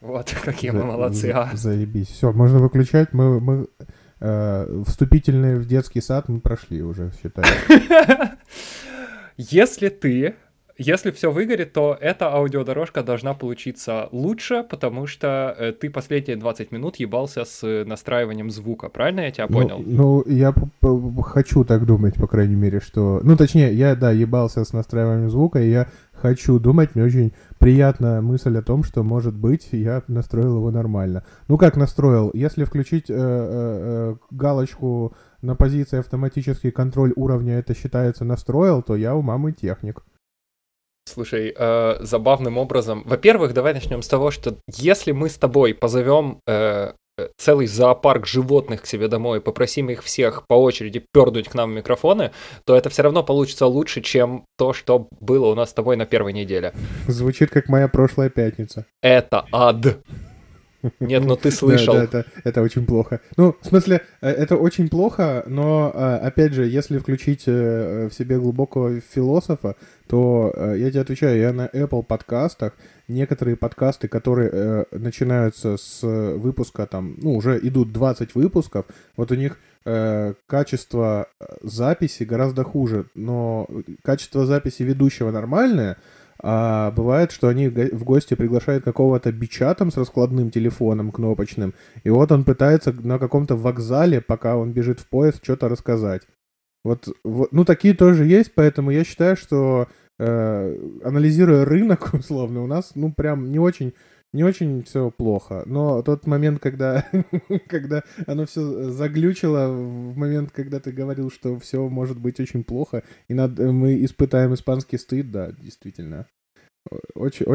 Вот, какие мы молодцы, а. Заебись. Все, можно выключать. Мы вступительные в детский сад мы прошли уже, считаю. Если все выгорит, то эта аудиодорожка должна получиться лучше, потому что ты последние 20 минут ебался с настраиванием звука. Правильно я тебя понял? Ну, я хочу так думать, по крайней мере, что... Ну, точнее, я, да, ебался с настраиванием звука, и я хочу думать. Мне очень приятна мысль о том, что, может быть, я настроил его нормально. Ну, как настроил? Если включить галочку на позиции «Автоматический контроль уровня», это считается «настроил», то я у мамы техник. Слушай, забавным образом... Во-первых, давай начнем с того, что если мы с тобой позовем целый зоопарк животных к себе домой, попросим их всех по очереди пердуть к нам в микрофоны, то это все равно получится лучше, чем то, что было у нас с тобой на первой неделе. Звучит как моя прошлая пятница. Это ад. Нет, но ты слышал. Да, это очень плохо. Ну, в смысле, это очень плохо, но, опять же, если включить в себе глубокого философа, то, я тебе отвечаю, я на Apple подкастах, некоторые подкасты, которые начинаются с выпуска, там, ну, уже идут 20 выпусков, вот у них качество записи гораздо хуже, но качество записи ведущего нормальное. А бывает, что они в гости приглашают какого-то бича там с раскладным телефоном кнопочным, и вот он пытается на каком-то вокзале, пока он бежит в поезд, что-то рассказать. Вот, ну, такие тоже есть, поэтому я считаю, что, анализируя рынок, условно, у нас, ну, прям не очень все плохо. Но тот момент, когда оно все заглючило, в момент, когда ты говорил, что все может быть очень плохо, и мы испытаем испанский стыд, да, действительно. Очень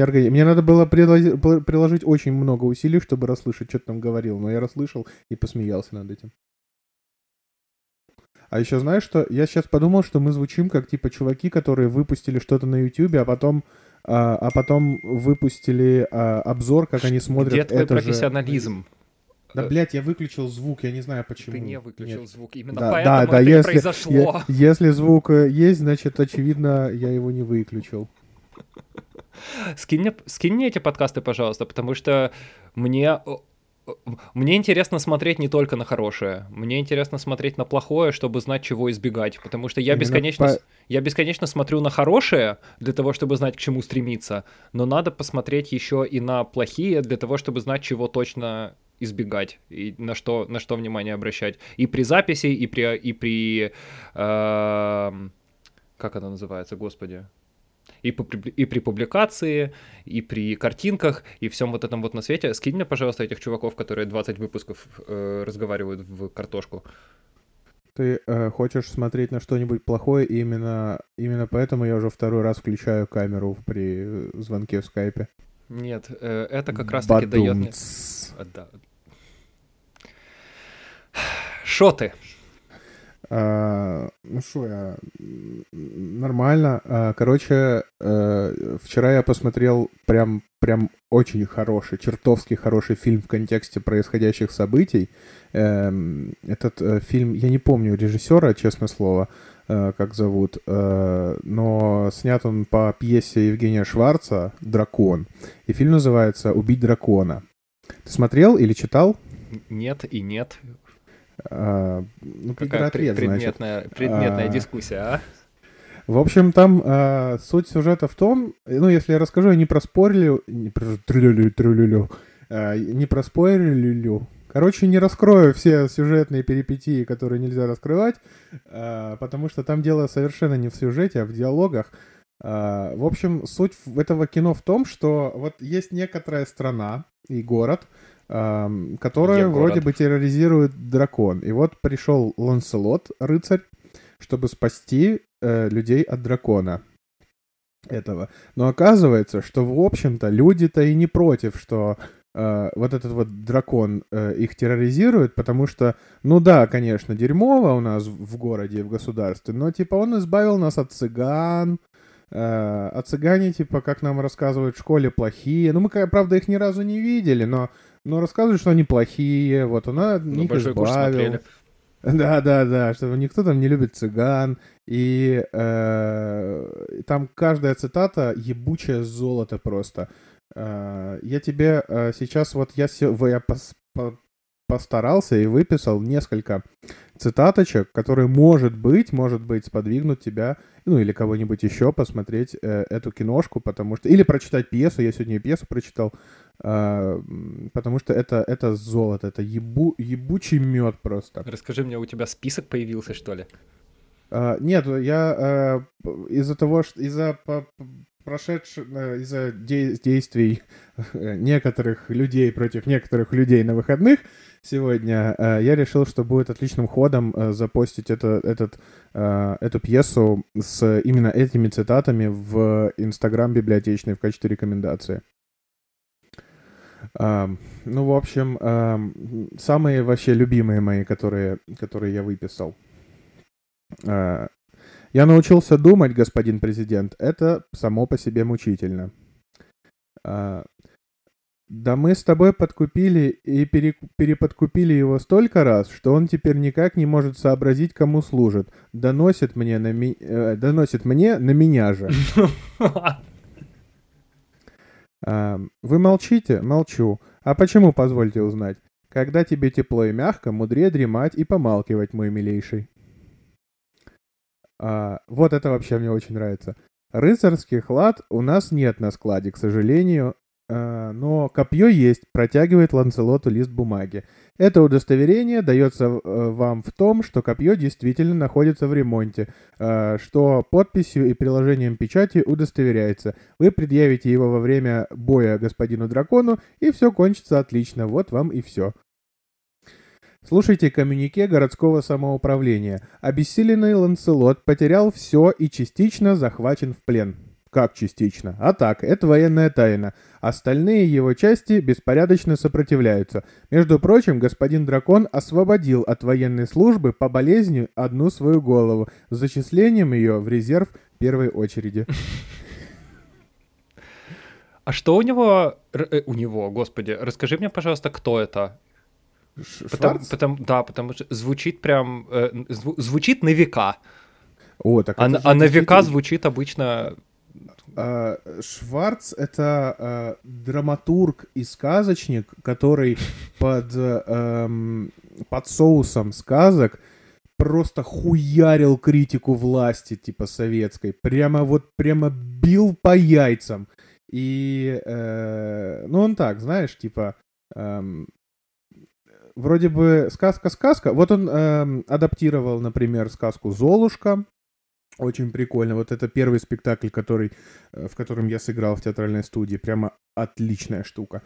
органично. Мне надо было приложить очень много усилий, чтобы расслышать, что ты там говорил, но я расслышал и посмеялся над этим. А еще знаешь что? Я сейчас подумал, что мы звучим как типа чуваки, которые выпустили что-то на Ютубе, а потом выпустили обзор, как они смотрят. Где твой профессионализм? Да, блядь, я выключил звук, я не знаю почему. Ты не выключил звук, именно поэтому это и произошло. Если звук есть, значит, очевидно, я его не выключил. Скинь мне эти подкасты, пожалуйста, потому что мне интересно смотреть не только на хорошее. Мне интересно смотреть на плохое, чтобы знать, чего избегать. Потому что я бесконечно смотрю на хорошее для того, чтобы знать, к чему стремиться. Но надо посмотреть еще и на плохие для того, чтобы знать, чего точно избегать. И на что внимание обращать. И при записи, и при как оно называется, господи? И при публикации, и при картинках, и всем вот этом вот на свете. Скинь мне, пожалуйста, этих чуваков, которые 20 выпусков разговаривают в картошку. Ты хочешь смотреть на что-нибудь плохое, и именно поэтому я уже второй раз включаю камеру при звонке в скайпе. Нет, это как раз-таки дает мне... Да. Шо ты? Ну что, я нормально. Короче, вчера я посмотрел прям очень хороший, чертовски хороший фильм в контексте происходящих событий. Этот фильм, я не помню режиссера, честное слово, как зовут, но снят он по пьесе Евгения Шварца «Дракон». И фильм называется «Убить дракона». Ты смотрел или читал? Нет и нет. Ну, какая предметная дискуссия, а? В общем, там суть сюжета в том, ну, если я расскажу, я не проспорили. Короче, не раскрою все сюжетные перипетии, которые нельзя раскрывать, потому что там дело совершенно не в сюжете, а в диалогах. В общем, суть этого кино в том, что вот есть некоторая страна и город, которые вроде бы терроризирует дракон. И вот пришел Ланселот, рыцарь, чтобы спасти людей от дракона этого. Но оказывается, что, в общем-то, люди-то и не против, что вот этот вот дракон их терроризирует, потому что, ну да, конечно, дерьмово у нас в городе и в государстве, но типа он избавил нас от цыган, а цыгане, типа, как нам рассказывают в школе, плохие. Ну, мы, правда, их ни разу не видели, но но рассказывают, что они плохие, вот она них избавила. Да-да-да, что никто там не любит цыган, и там каждая цитата ебучее золото просто. Я тебе сейчас, вот я постарался и выписал несколько цитаточек, которые, может быть, сподвигнут тебя, ну, или кого-нибудь еще посмотреть эту киношку, потому что... Или прочитать пьесу, я сегодня пьесу прочитал, потому что это золото, это ебучий мед просто. Расскажи мне, у тебя список появился, что ли? Нет, я из-за того, что... Из-за действий некоторых людей против некоторых людей на выходных сегодня, я решил, что будет отличным ходом запостить эту пьесу с именно этими цитатами в Инстаграм библиотечный в качестве рекомендации. Ну, в общем, самые вообще любимые мои, которые я выписал. «Я научился думать, господин президент, это само по себе мучительно». «Да мы с тобой подкупили и переподкупили его столько раз, что он теперь никак не может сообразить, кому служит. Доносит мне на меня же». «Вы молчите?» «Молчу. А почему, позвольте узнать? Когда тебе тепло и мягко, мудрее дремать и помалкивать, мой милейший». Вот это вообще мне очень нравится. «Рыцарских лад у нас нет на складе, к сожалению, но копье есть», протягивает Ланселоту лист бумаги. «Это удостоверение дается вам в том, что копье действительно находится в ремонте, что подписью и приложением печати удостоверяется. Вы предъявите его во время боя господину дракону, и все кончится отлично. Вот вам и все». Слушайте коммюнике городского самоуправления. Обессиленный Ланселот потерял все и частично захвачен в плен. Как частично? А так, это военная тайна. Остальные его части беспорядочно сопротивляются. Между прочим, господин Дракон освободил от военной службы по болезни одну свою голову с зачислением ее в резерв первой очереди. А что у него... господи, расскажи мне, пожалуйста, кто это? Потому что звучит прям... звучит на века. О, так а на века звучит обычно... Шварц — это драматург и сказочник, который под соусом сказок просто хуярил критику власти, типа советской. Прямо бил по яйцам. И... ну, он так, знаешь, типа... вроде бы сказка-сказка. Вот он адаптировал, например, сказку «Золушка». Очень прикольно. Вот это первый спектакль, в котором я сыграл в театральной студии. Прямо отличная штука.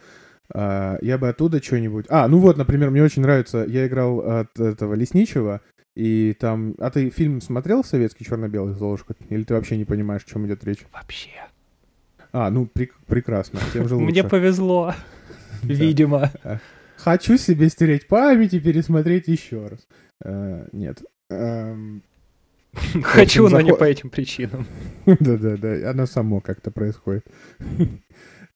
Я бы оттуда что-нибудь... ну вот, например, мне очень нравится... Я играл от этого Лесничего. И там... А ты фильм смотрел советский черно-белый «Золушка»? Или ты вообще не понимаешь, о чем идет речь? Вообще. Ну прекрасно. Тем же лучше. Мне повезло. Видимо. Хочу себе стереть память и пересмотреть еще раз. Нет. Хочу, но не по этим причинам. Да-да-да, оно само как-то происходит.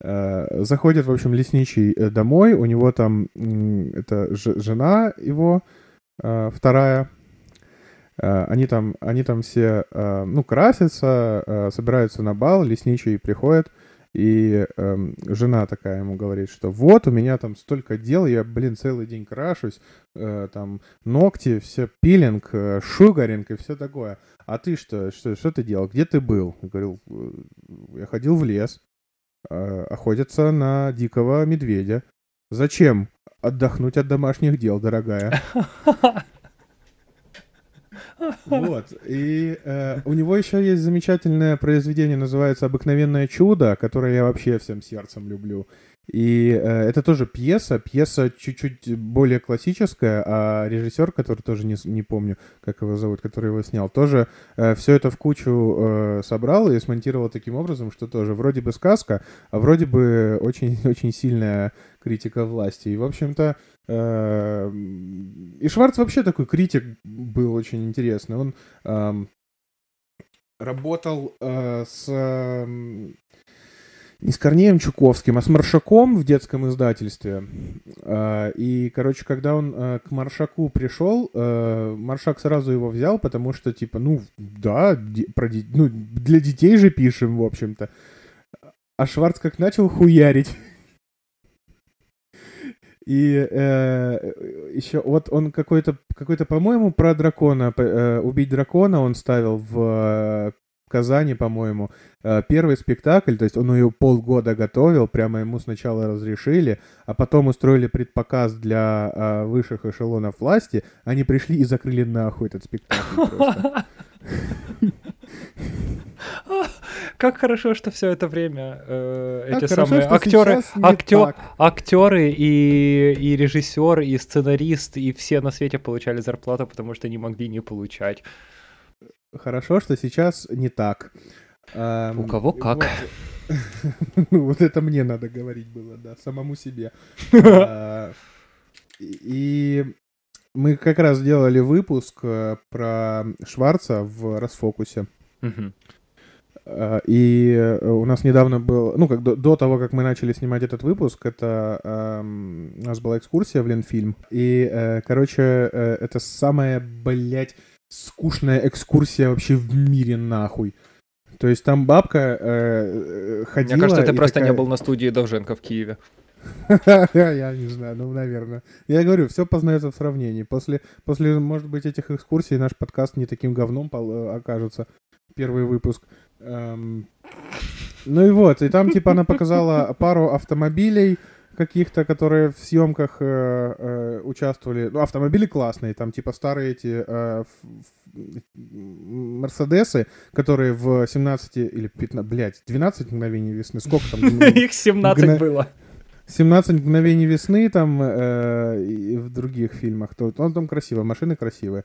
Заходит, в общем, Лесничий домой. У него там это жена его, вторая. Они там все, красятся, собираются на бал. Лесничий приходит. И жена такая ему говорит, что вот, у меня там столько дел, я, целый день крашусь, там, ногти, все, пилинг, шугаринг и все такое. А ты что ты делал? Где ты был? Я говорил, я ходил в лес, охотиться на дикого медведя. Зачем? Отдохнуть от домашних дел, дорогая. Вот, и у него еще есть замечательное произведение, называется «Обыкновенное чудо», которое я вообще всем сердцем люблю. И это тоже пьеса чуть-чуть более классическая, а режиссер, который тоже не помню, как его зовут, который его снял, тоже все это в кучу собрал и смонтировал таким образом, что тоже вроде бы сказка, а вроде бы очень-очень сильная критика власти. И, в общем-то, и Шварц вообще такой критик был очень интересный. Он работал с... не с Корнеем Чуковским, а с Маршаком в детском издательстве. И, короче, когда он к Маршаку пришел, Маршак сразу его взял, потому что, типа, ну, да, для детей же пишем, в общем-то. А Шварц как начал хуярить. И еще вот он какой-то, по-моему, про дракона, «Убить дракона» он ставил в Казани, по-моему, первый спектакль, то есть он ее полгода готовил, прямо ему сначала разрешили, а потом устроили предпоказ для высших эшелонов власти, они пришли и закрыли нахуй этот спектакль просто. Как хорошо, что все это время эти самые актеры и режиссер, и сценарист, и все на свете получали зарплату, потому что не могли не получать. Хорошо, что сейчас не так. У кого как. Ну, вот это мне надо говорить было, да, самому себе. И мы как раз делали выпуск про Шварца в «Расфокусе». И у нас недавно был... Ну, как до того, как мы начали снимать этот выпуск, это у нас была экскурсия в Ленфильм. И, короче, это самая, блядь, скучная экскурсия вообще в мире нахуй. То есть там бабка ходила... Мне кажется, ты просто такая... не был на студии Довженко в Киеве. Я не знаю, ну, наверное. Я говорю, все познается в сравнении. После, может быть, этих экскурсий наш подкаст не таким говном окажется. Первый выпуск. Ну и вот, и там, типа, она показала пару автомобилей каких-то, которые в съемках участвовали. Ну, автомобили классные, там, типа, старые эти мерседесы, которые в 17 или 15, блядь, 12 мгновений весны, сколько там? Их 17 было. 17 мгновений весны там и в других фильмах. Он там красивый, машины красивые.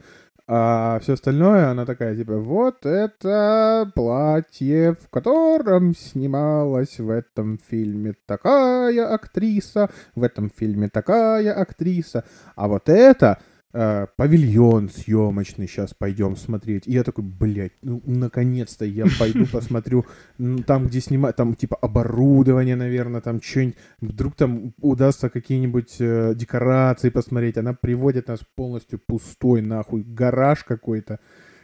А все остальное, она такая, типа, вот это платье, в котором снималась в этом фильме такая актриса, в этом фильме такая актриса. А вот это павильон съемочный, сейчас пойдем смотреть. И я такой, блядь, ну, наконец-то я пойду посмотрю там, где снимают, там, типа, оборудование, наверное, там что-нибудь. Вдруг там удастся какие-нибудь декорации посмотреть. Она приводит нас полностью пустой, нахуй, гараж какой-то,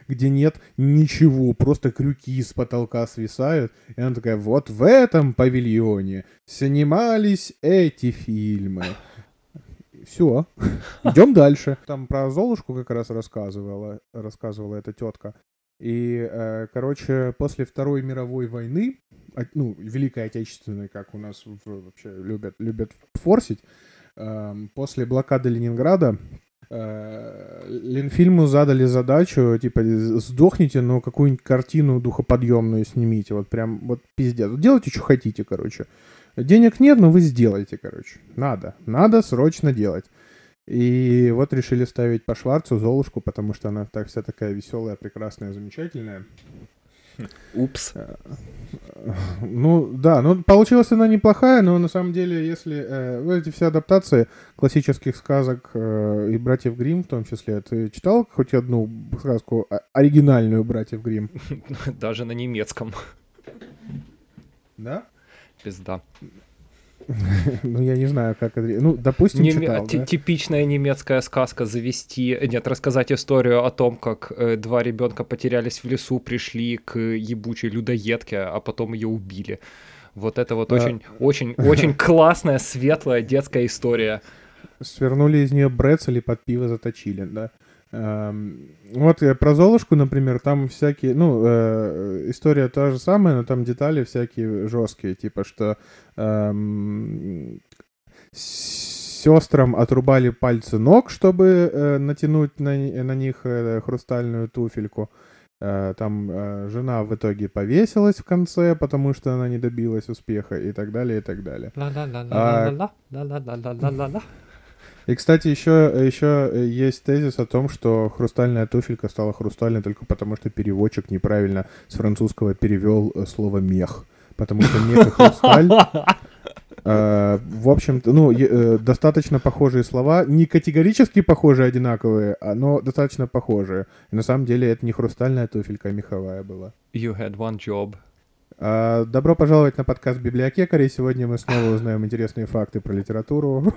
где нет ничего, просто крюки с потолка свисают. И она такая, вот в этом павильоне снимались эти фильмы. Все, идем дальше. Там про Золушку как раз рассказывала эта тетка. И, короче, после Второй мировой войны, ну, Великой Отечественной, как у нас вообще любят форсить, после блокады Ленинграда Ленфильму задали задачу, типа, сдохните, но какую-нибудь картину духоподъемную снимите. Вот прям, вот пиздец. Делайте, что хотите, короче. Денег нет, но вы сделаете, короче. Надо срочно делать. И вот решили ставить по Шварцу Золушку, потому что она так вся такая веселая, прекрасная, замечательная. Упс. Ну, да, ну, получилась она неплохая, но на самом деле, если... эти все адаптации классических сказок и «Братьев Гримм» в том числе, ты читал хоть одну сказку оригинальную «Братьев Гримм»? Даже на немецком. Да? Пизда. Ну, я не знаю, как... Ну, допустим, читал, да? Типичная немецкая сказка рассказать историю о том, как два ребенка потерялись в лесу, пришли к ебучей людоедке, а потом ее убили. Вот это вот очень-очень-очень классная, светлая детская история. Свернули из нее брецели, под пиво заточили, да? Вот про Золушку, например, там всякие, ну, история та же самая, но там детали всякие жесткие, типа, что сестрам отрубали пальцы ног, чтобы натянуть на них хрустальную туфельку. Там жена в итоге повесилась в конце, потому что она не добилась успеха, и так далее, и так далее. И, кстати, еще есть тезис о том, что хрустальная туфелька стала хрустальной только потому, что переводчик неправильно с французского перевел слово «мех». Потому что мех и хрусталь... В общем-то, ну, достаточно похожие слова. Не категорически похожие, одинаковые, но достаточно похожие. И на самом деле это не хрустальная туфелька, а меховая была. You had one job. Добро пожаловать на подкаст «Библиотекарей». Сегодня мы снова узнаем интересные факты про литературу.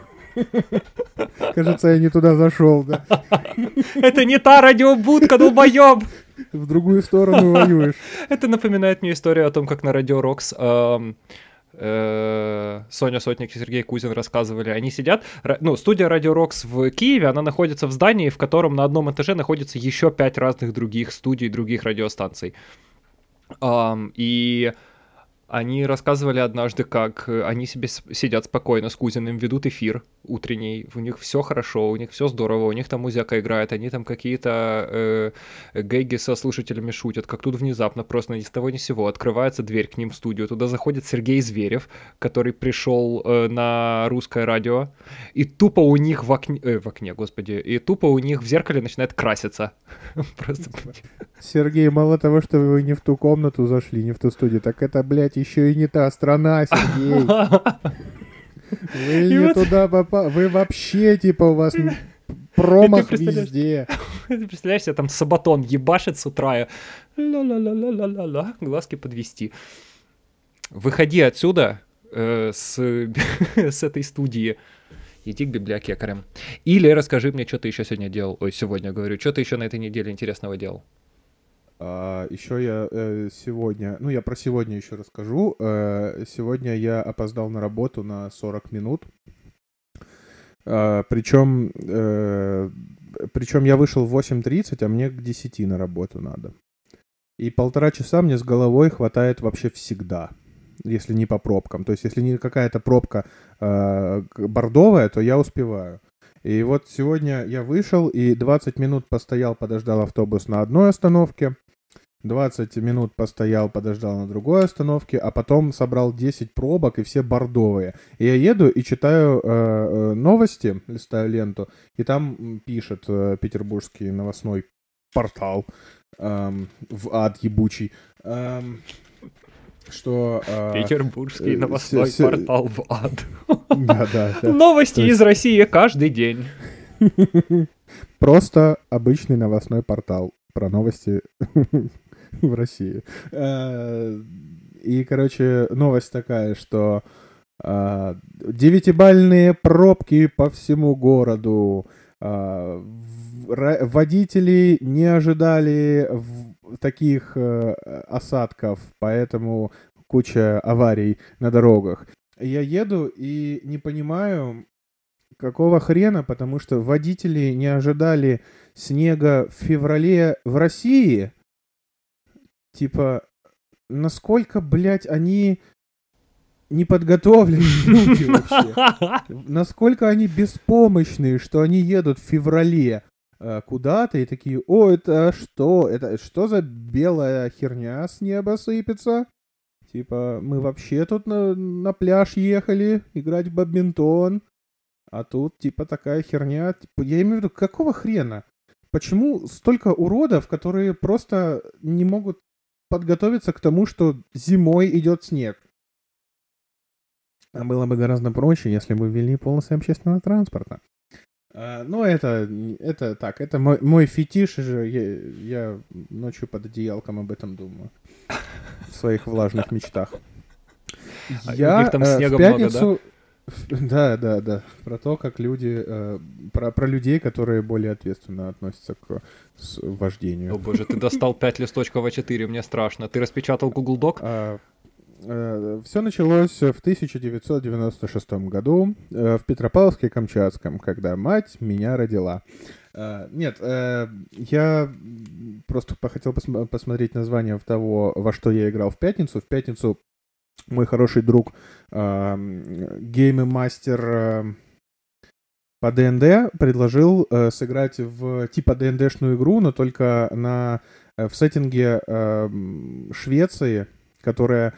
Кажется, я не туда зашел, да? Это не та радиобудка, долбоёб! В другую сторону воюешь. Это напоминает мне историю о том, как на Радиорокс Соня Сотник и Сергей Кузин рассказывали. Они сидят, ну, студия Радиорокс в Киеве, она находится в здании, в котором на одном этаже находится еще 5 разных других студий, других радиостанций. И они рассказывали однажды, как они себе сидят спокойно с Кузиным, ведут эфир утренний, у них все хорошо, у них все здорово, у них там музяка играет, они там какие-то гэги со слушателями шутят, как тут внезапно просто ни с того ни с сего открывается дверь к ним в студию, туда заходит Сергей Зверев, который пришел на русское радио, и тупо у них тупо у них в зеркале начинает краситься. Просто... Сергей, мало того, что вы не в ту комнату зашли, не в ту студию, так это, блядь, еще и не та страна, Сергей. Вы не туда попали. Вы вообще, типа, у вас промах везде. Ты представляешь, я там сабатон ебашит с утра. Ла-ла-ла-ла-ла-ла-ла. Глазки подвести. Выходи отсюда с этой студии. Иди к библиотекарям. Или расскажи мне, что ты еще сегодня делал. Ой, сегодня, говорю. Что ты еще на этой неделе интересного делал? Еще я сегодня... Ну, я про сегодня еще расскажу. Сегодня я опоздал на работу на 40 минут. Причем я вышел в 8:30, а мне к 10 на работу надо. И 1,5 часа мне с головой хватает вообще всегда, если не по пробкам. То есть, если не какая-то пробка бордовая, то я успеваю. И вот сегодня я вышел и 20 минут постоял, подождал автобус на одной остановке, 20 минут постоял, подождал на другой остановке, а потом собрал 10 пробок и все бордовые. И я еду и читаю новости, листаю ленту, и там пишет петербургский новостной портал в ад ебучий, что... Петербургский новостной портал в ад. Да. Новости из России каждый день. Просто обычный новостной портал про новости в России. И, короче, новость такая, что 9-бальные пробки по всему городу. Водители не ожидали таких осадков, поэтому куча аварий на дорогах. Я еду и не понимаю, какого хрена, потому что водители не ожидали снега в феврале в России. Типа, насколько, блядь, они неподготовленные люди вообще. Насколько они беспомощные, что они едут в феврале куда-то и такие: о, это что? Это что за белая херня с неба сыпется? Типа, мы вообще тут на пляж ехали играть в бадминтон, а тут, типа, такая херня. Типа, я имею в виду, какого хрена? Почему столько уродов, которые просто не могут подготовиться к тому, что зимой идет снег? А было бы гораздо проще, если бы ввели полосы общественного транспорта. Ну, это так, это мой фетиш же, я ночью под одеялком об этом думаю. В своих влажных мечтах. Я, у них там снега в пятницу... много, да? Да. Про то, как люди... Про людей, которые более ответственно относятся к вождению. О боже, ты достал 5 листочков А4, мне страшно. Ты распечатал Google Doc? Все началось в 1996 году в Петропавловске-Камчатском, когда мать меня родила. Нет, я просто хотел посмотреть название того, во что я играл в пятницу. В пятницу мой хороший друг, гейм-мастер по ДНД, предложил сыграть в типа ДНДшную игру, но только в сеттинге Швеции, которая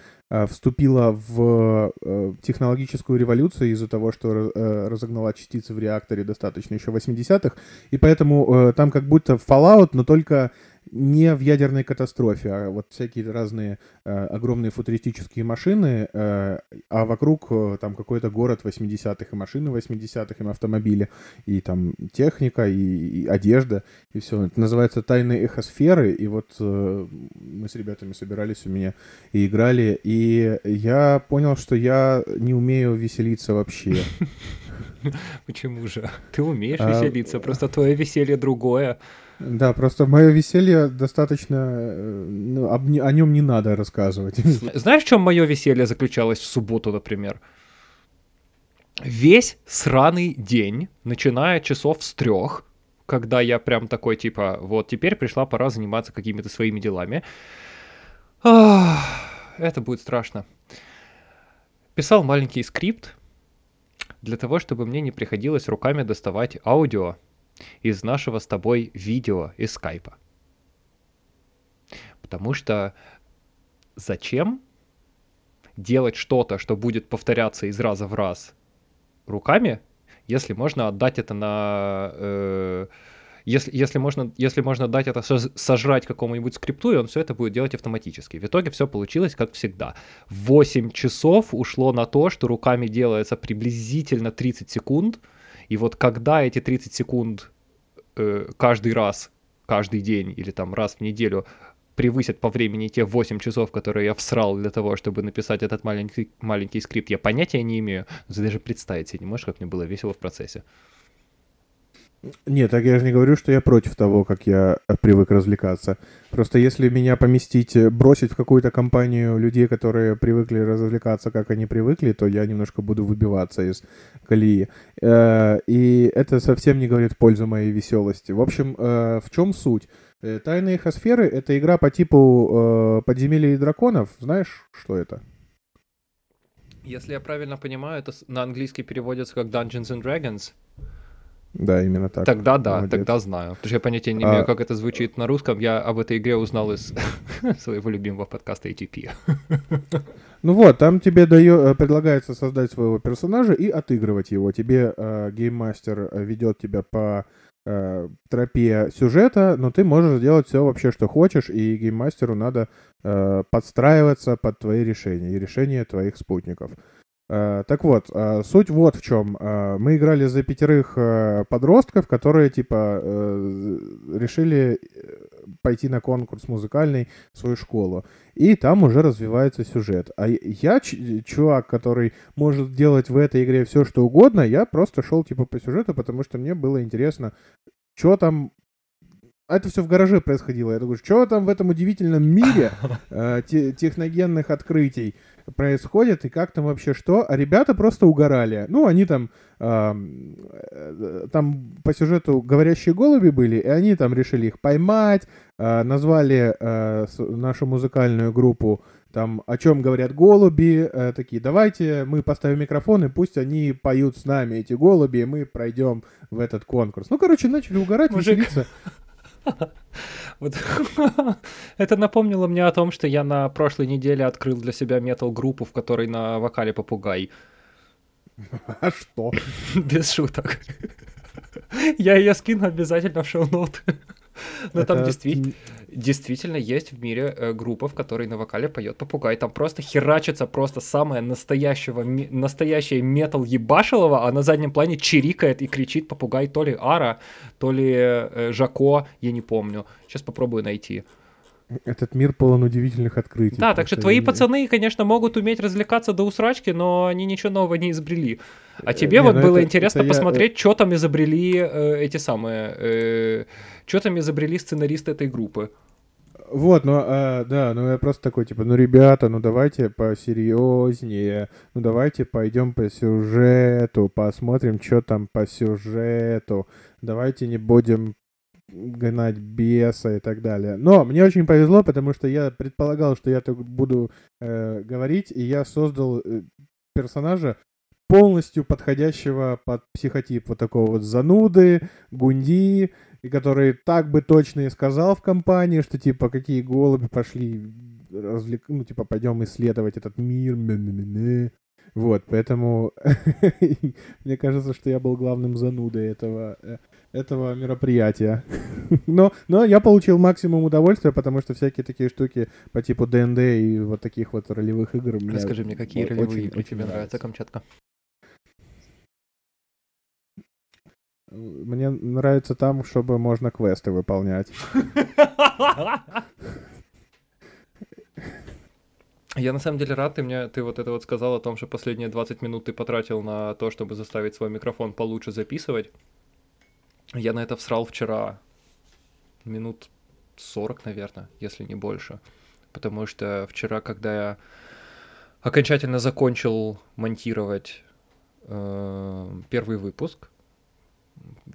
вступила в технологическую революцию из-за того, что разогнала частицы в реакторе достаточно еще 80-х, и поэтому там как будто Fallout, но только не в ядерной катастрофе, а вот всякие разные огромные футуристические машины, а вокруг там какой-то город 80-х, и машины 80-х, и автомобили, и там техника, и одежда, и все. Это называется «Тайные эхосферы», и вот мы с ребятами собирались у меня и играли, и я понял, что я не умею веселиться вообще. Почему же? Ты умеешь веселиться, просто твое веселье другое. Да, просто мое веселье достаточно... Ну, о нем не надо рассказывать. Знаешь, в чем мое веселье заключалось в субботу, например? Весь сраный день, начиная часов с 3, когда я прям такой, типа, вот теперь пришла пора заниматься какими-то своими делами. Ах, это будет страшно. Писал маленький скрипт для того, чтобы мне не приходилось руками доставать аудио из нашего с тобой видео из скайпа. Потому что зачем делать что-то, что будет повторяться из раза в раз руками, если можно отдать это на... Если можно дать это сожрать какому-нибудь скрипту, и он все это будет делать автоматически. В итоге все получилось, как всегда. 8 часов ушло на то, что руками делается приблизительно 30 секунд, и вот когда эти 30 секунд каждый раз, каждый день или там раз в неделю превысят по времени те 8 часов, которые я всрал для того, чтобы написать этот маленький скрипт, я понятия не имею, но ты даже представить себе не можешь, как мне было весело в процессе. Нет, так я же не говорю, что я против того, как я привык развлекаться. Просто если меня бросить в какую-то компанию людей, которые привыкли развлекаться, как они привыкли, то я немножко буду выбиваться из колеи. И это совсем не говорит в пользу моей веселости. В общем, в чем суть? «Тайные эхосферы» — это игра по типу «Подземелья и драконов». Знаешь, что это? Если я правильно понимаю, это на английский переводится как «Dungeons and Dragons». Да, именно так. Тогда да, молодец. Тогда знаю. Потому что я понятия не имею, как это звучит на русском. Я об этой игре узнал из своего любимого подкаста ATP. Ну вот, там тебе предлагается создать своего персонажа и отыгрывать его. Тебе гейммастер ведет тебя по тропе сюжета, но ты можешь делать все вообще, что хочешь, и гейммастеру надо подстраиваться под твои решения и решения твоих спутников. Так вот, суть вот в чем. Мы играли за 5 подростков, которые, типа, решили пойти на конкурс музыкальный в свою школу. И там уже развивается сюжет. А я, чувак, который может делать в этой игре все, что угодно, я просто шел, типа, по сюжету, потому что мне было интересно, что там... Это все в гараже происходило. Я думаю, что там в этом удивительном мире техногенных открытий происходит, и как там вообще что. А ребята просто угорали. Ну, они там по сюжету говорящие голуби были, и они там решили их поймать, назвали нашу музыкальную группу там «О чем говорят голуби», такие: давайте мы поставим микрофон, и пусть они поют с нами, эти голуби, и мы пройдем в этот конкурс. Ну, короче, начали угорать, веселиться. Вот. Это напомнило мне о том, что я на прошлой неделе открыл для себя метал-группу, в которой на вокале попугай. А что? Без шуток. Я ее скину обязательно в шоу-ноуты. Но это... там действительно есть в мире группа, в которой на вокале поет попугай. Там просто херачится просто самое настоящее метал ебашилово, а на заднем плане чирикает и кричит попугай то ли Ара, то ли Жако, я не помню. Сейчас попробую найти. Этот мир полон удивительных открытий. Да, так что твои пацаны, конечно, могут уметь развлекаться до усрачки, но они ничего нового не изобрели. А тебе вот было интересно посмотреть, что там изобрели что там изобрели сценаристы этой группы. Вот, я просто такой, типа, ребята, давайте посерьезнее, давайте пойдем по сюжету, посмотрим, что там по сюжету, давайте не будем гнать беса и так далее. Но мне очень повезло, потому что я предполагал, что я так буду говорить, и я создал персонажа, полностью подходящего под психотип вот такого вот зануды, гунди, и который так бы точно и сказал в компании, что типа какие голуби пошли, пойдем исследовать этот мир. Вот, поэтому мне кажется, что я был главным занудой этого мероприятия. Но я получил максимум удовольствия, потому что всякие такие штуки по типу ДНД и вот таких вот ролевых игр... Расскажи мне, какие ролевые игры тебе нравятся, Камчатка? Мне нравится там, чтобы можно квесты выполнять. Я на самом деле рад, ты вот это вот сказал о том, что последние 20 минут ты потратил на то, чтобы заставить свой микрофон получше записывать. Я на это всрал вчера минут 40, наверное, если не больше. Потому что вчера, когда я окончательно закончил монтировать первый выпуск,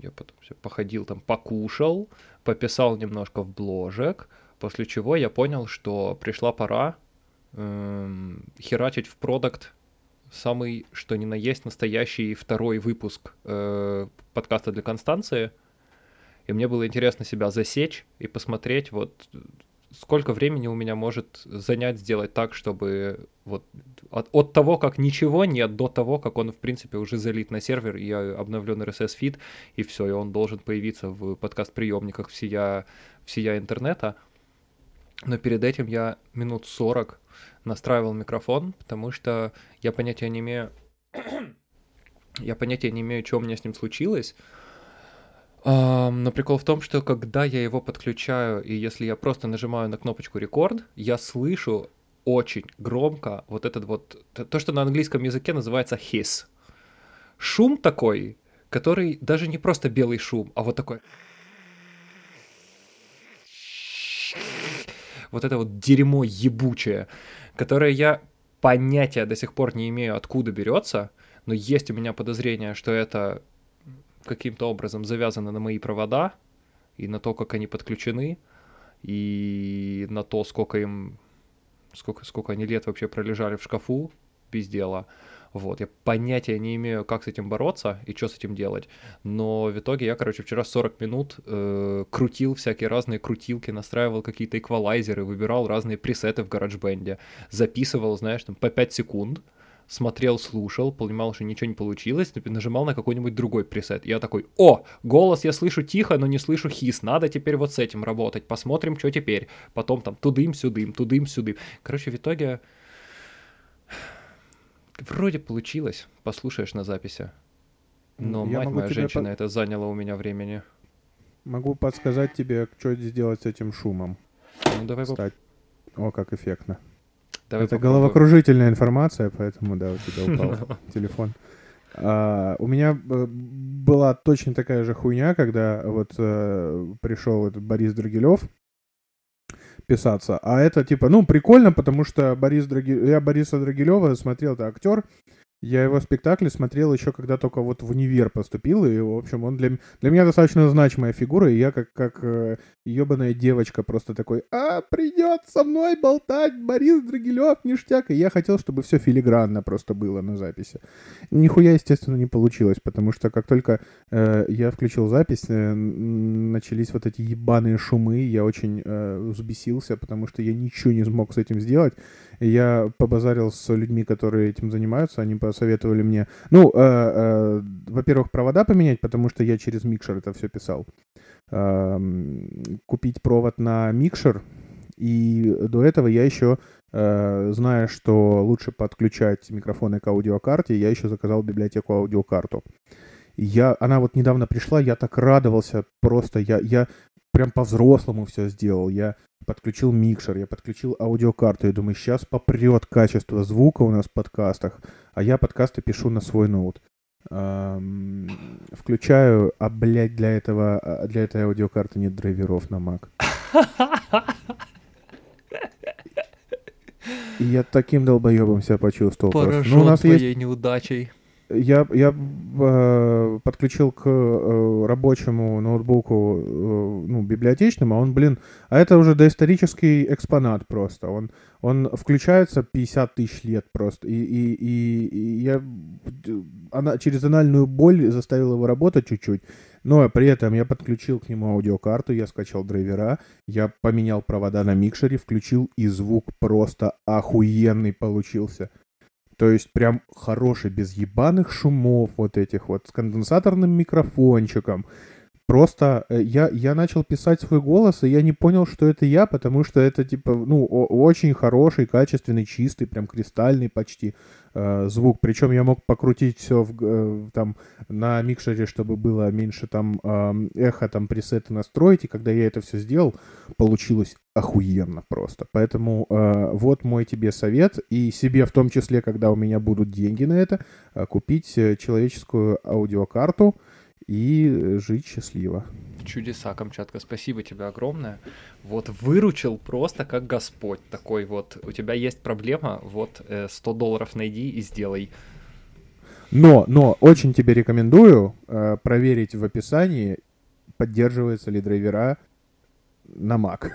я потом все походил там, покушал, пописал немножко в бложек, после чего я понял, что пришла пора херачить в продакт самый, что ни на есть, настоящий второй выпуск подкаста для Констанции. И мне было интересно себя засечь и посмотреть, вот сколько времени у меня может занять сделать так, чтобы вот от того, как ничего нет, до того, как он, в принципе, уже залит на сервер, и обновлен RSS-фид, и все, и он должен появиться в подкаст-приемниках всея интернета. Но перед этим я минут 40 настраивал микрофон, потому что я понятия не имею, что у меня с ним случилось. Но прикол в том, что когда я его подключаю, и если я просто нажимаю на кнопочку «Рекорд», я слышу очень громко вот этот вот... То, что на английском языке называется «hiss». Шум такой, который даже не просто белый шум, а вот такой... Вот это вот дерьмо ебучее, которое я понятия до сих пор не имею, откуда берется, но есть у меня подозрение, что это каким-то образом завязано на мои провода и на то, как они подключены, и на то, сколько они лет вообще пролежали в шкафу без дела. Вот, я понятия не имею, как с этим бороться и что с этим делать, но в итоге я, вчера 40 минут крутил всякие разные крутилки, настраивал какие-то эквалайзеры, выбирал разные пресеты в GarageBand, записывал, по 5 секунд, смотрел, слушал, понимал, что ничего не получилось, нажимал на какой-нибудь другой пресет. Я такой: о, голос я слышу тихо, но не слышу хис, надо теперь вот с этим работать, посмотрим, что теперь. Потом там тудым-сюдым, тудым-сюдым. В итоге... Вроде получилось, послушаешь на записи. Но я мать моя женщина, это заняло у меня времени. Могу подсказать тебе, что сделать с этим шумом. Ну давай попробуем. О, как эффектно. Давай это попробуем. Головокружительная информация, поэтому да, у тебя упал телефон. У меня была точно такая же хуйня, когда вот пришел этот Борис Драгилев писаться. А это прикольно, потому что я Бориса Драгилева смотрел, это актер. Я его спектакли смотрел еще когда только вот в универ поступил, и, в общем, он для меня достаточно значимая фигура, и я как ебаная девочка просто такой: а, придет со мной болтать Борис Драгилев, ништяк, и я хотел, чтобы все филигранно просто было на записи. Нихуя, естественно, не получилось, потому что как только я включил запись, начались вот эти ебаные шумы, я очень взбесился, потому что я ничего не смог с этим сделать. Я побазарил с людьми, которые этим занимаются, они посоветовали мне, во-первых, провода поменять, потому что я через микшер это все писал. Купить провод на микшер, и до этого я еще, зная, что лучше подключать микрофоны к аудиокарте, я еще заказал в библиотеку аудиокарту. Она вот недавно пришла, я так радовался, просто я прям по-взрослому все сделал, я подключил микшер, я подключил аудиокарту, я думаю, сейчас попрет качество звука у нас в подкастах, а я подкасты пишу на свой ноут. Включаю, для этой аудиокарты нет драйверов на Mac. И я таким долбоебом себя почувствовал. Поражен твоей неудачей. Я подключил к рабочему ноутбуку, библиотечному, а он, это уже доисторический экспонат просто. Он включается 50 тысяч лет просто. И она через анальную боль заставила его работать чуть-чуть. Но при этом я подключил к нему аудиокарту, я скачал драйвера, я поменял провода на микшере, включил, и звук просто охуенный получился. То есть прям хороший, без ебаных шумов вот этих вот, с конденсаторным микрофончиком. Просто я начал писать свой голос, и я не понял, что это я, потому что это типа, ну, очень хороший, качественный, чистый, прям кристальный почти звук. Причем я мог покрутить все там на микшере, чтобы было меньше там эхо, там пресеты настроить. И когда я это все сделал, получилось охуенно просто. Поэтому вот мой тебе совет. И себе в том числе, когда у меня будут деньги на это, купить человеческую аудиокарту. И жить счастливо. Чудеса, Камчатка, спасибо тебе огромное. Вот выручил просто как Господь. Такой вот, у тебя есть проблема, вот $100 найди и сделай. Но очень тебе рекомендую проверить в описании, поддерживаются ли драйвера на Mac.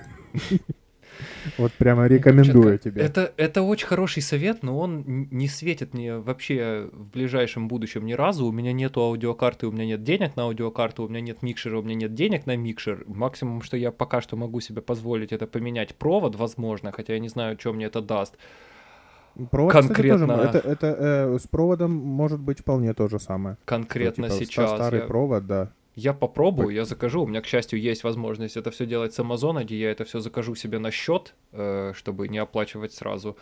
Вот прямо рекомендую тебе. Это очень хороший совет, но он не светит мне вообще в ближайшем будущем ни разу. У меня нету аудиокарты, у меня нет денег на аудиокарту, у меня нет микшера, у меня нет денег на микшер. Максимум, что я пока что могу себе позволить, это поменять провод, возможно, хотя я не знаю, что мне это даст. Провод, конкретно... кстати, тоже, это с проводом может быть вполне то же самое. Конкретно что, типа, сейчас. Старый провод, да. Я попробую, я закажу. У меня, к счастью, есть возможность это все делать с Амазона, где я это все закажу себе на счет, чтобы не оплачивать сразу.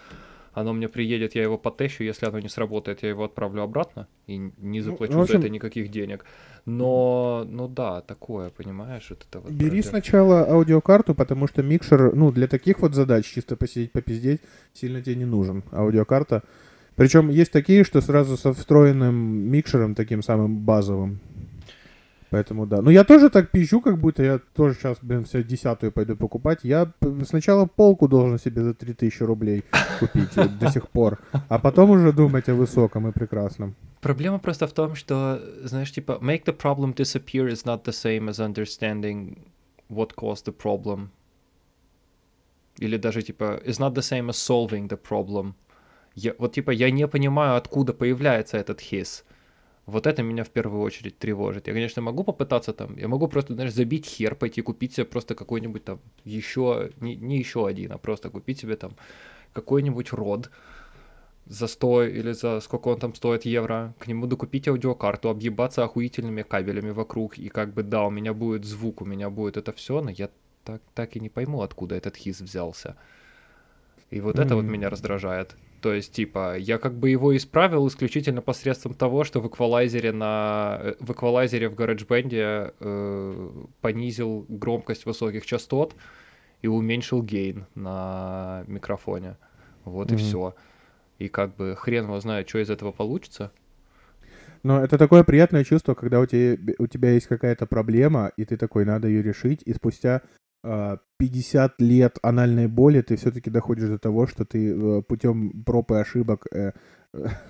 Оно мне приедет, я его потещу. Если оно не сработает, я его отправлю обратно и не заплачу за это никаких денег. Но, ну да, такое, понимаешь, вот это вот. Бери сначала аудиокарту, потому что микшер, ну, для таких вот задач, чисто посидеть, попиздеть, сильно тебе не нужен. Аудиокарта. Причем есть такие, что сразу со встроенным микшером, таким самым базовым. Поэтому да. Ну, я тоже так пищу, как будто я тоже сейчас, блин, все 10-ю пойду покупать. Я сначала полку должен себе за 3000 рублей купить до сих пор, а потом уже думать о высоком и прекрасном. Проблема просто в том, что, знаешь, типа, make the problem disappear is not the same as understanding what caused the problem. Или даже, типа, is not the same as solving the problem. Вот, типа, я не понимаю, откуда появляется этот хис. Вот это меня в первую очередь тревожит. Я, конечно, могу попытаться там, я могу просто, знаешь, забить хер, пойти купить себе просто какой-нибудь там еще, не еще один, а просто купить себе там какой-нибудь род за 100 или за сколько он там стоит евро, к нему докупить аудиокарту, объебаться охуительными кабелями вокруг, и как бы да, у меня будет звук, у меня будет это все, но я так и не пойму, откуда этот хиз взялся. И вот это вот меня раздражает. То есть, типа, я как бы его исправил исключительно посредством того, что в эквалайзере в GarageBand понизил громкость высоких частот и уменьшил гейн на микрофоне. Вот и все. И как бы хрен его знает, что из этого получится. Но это такое приятное чувство, когда у тебя есть какая-то проблема, и ты такой, надо ее решить, и спустя 50 лет анальной боли ты все-таки доходишь до того, что ты путем проб и ошибок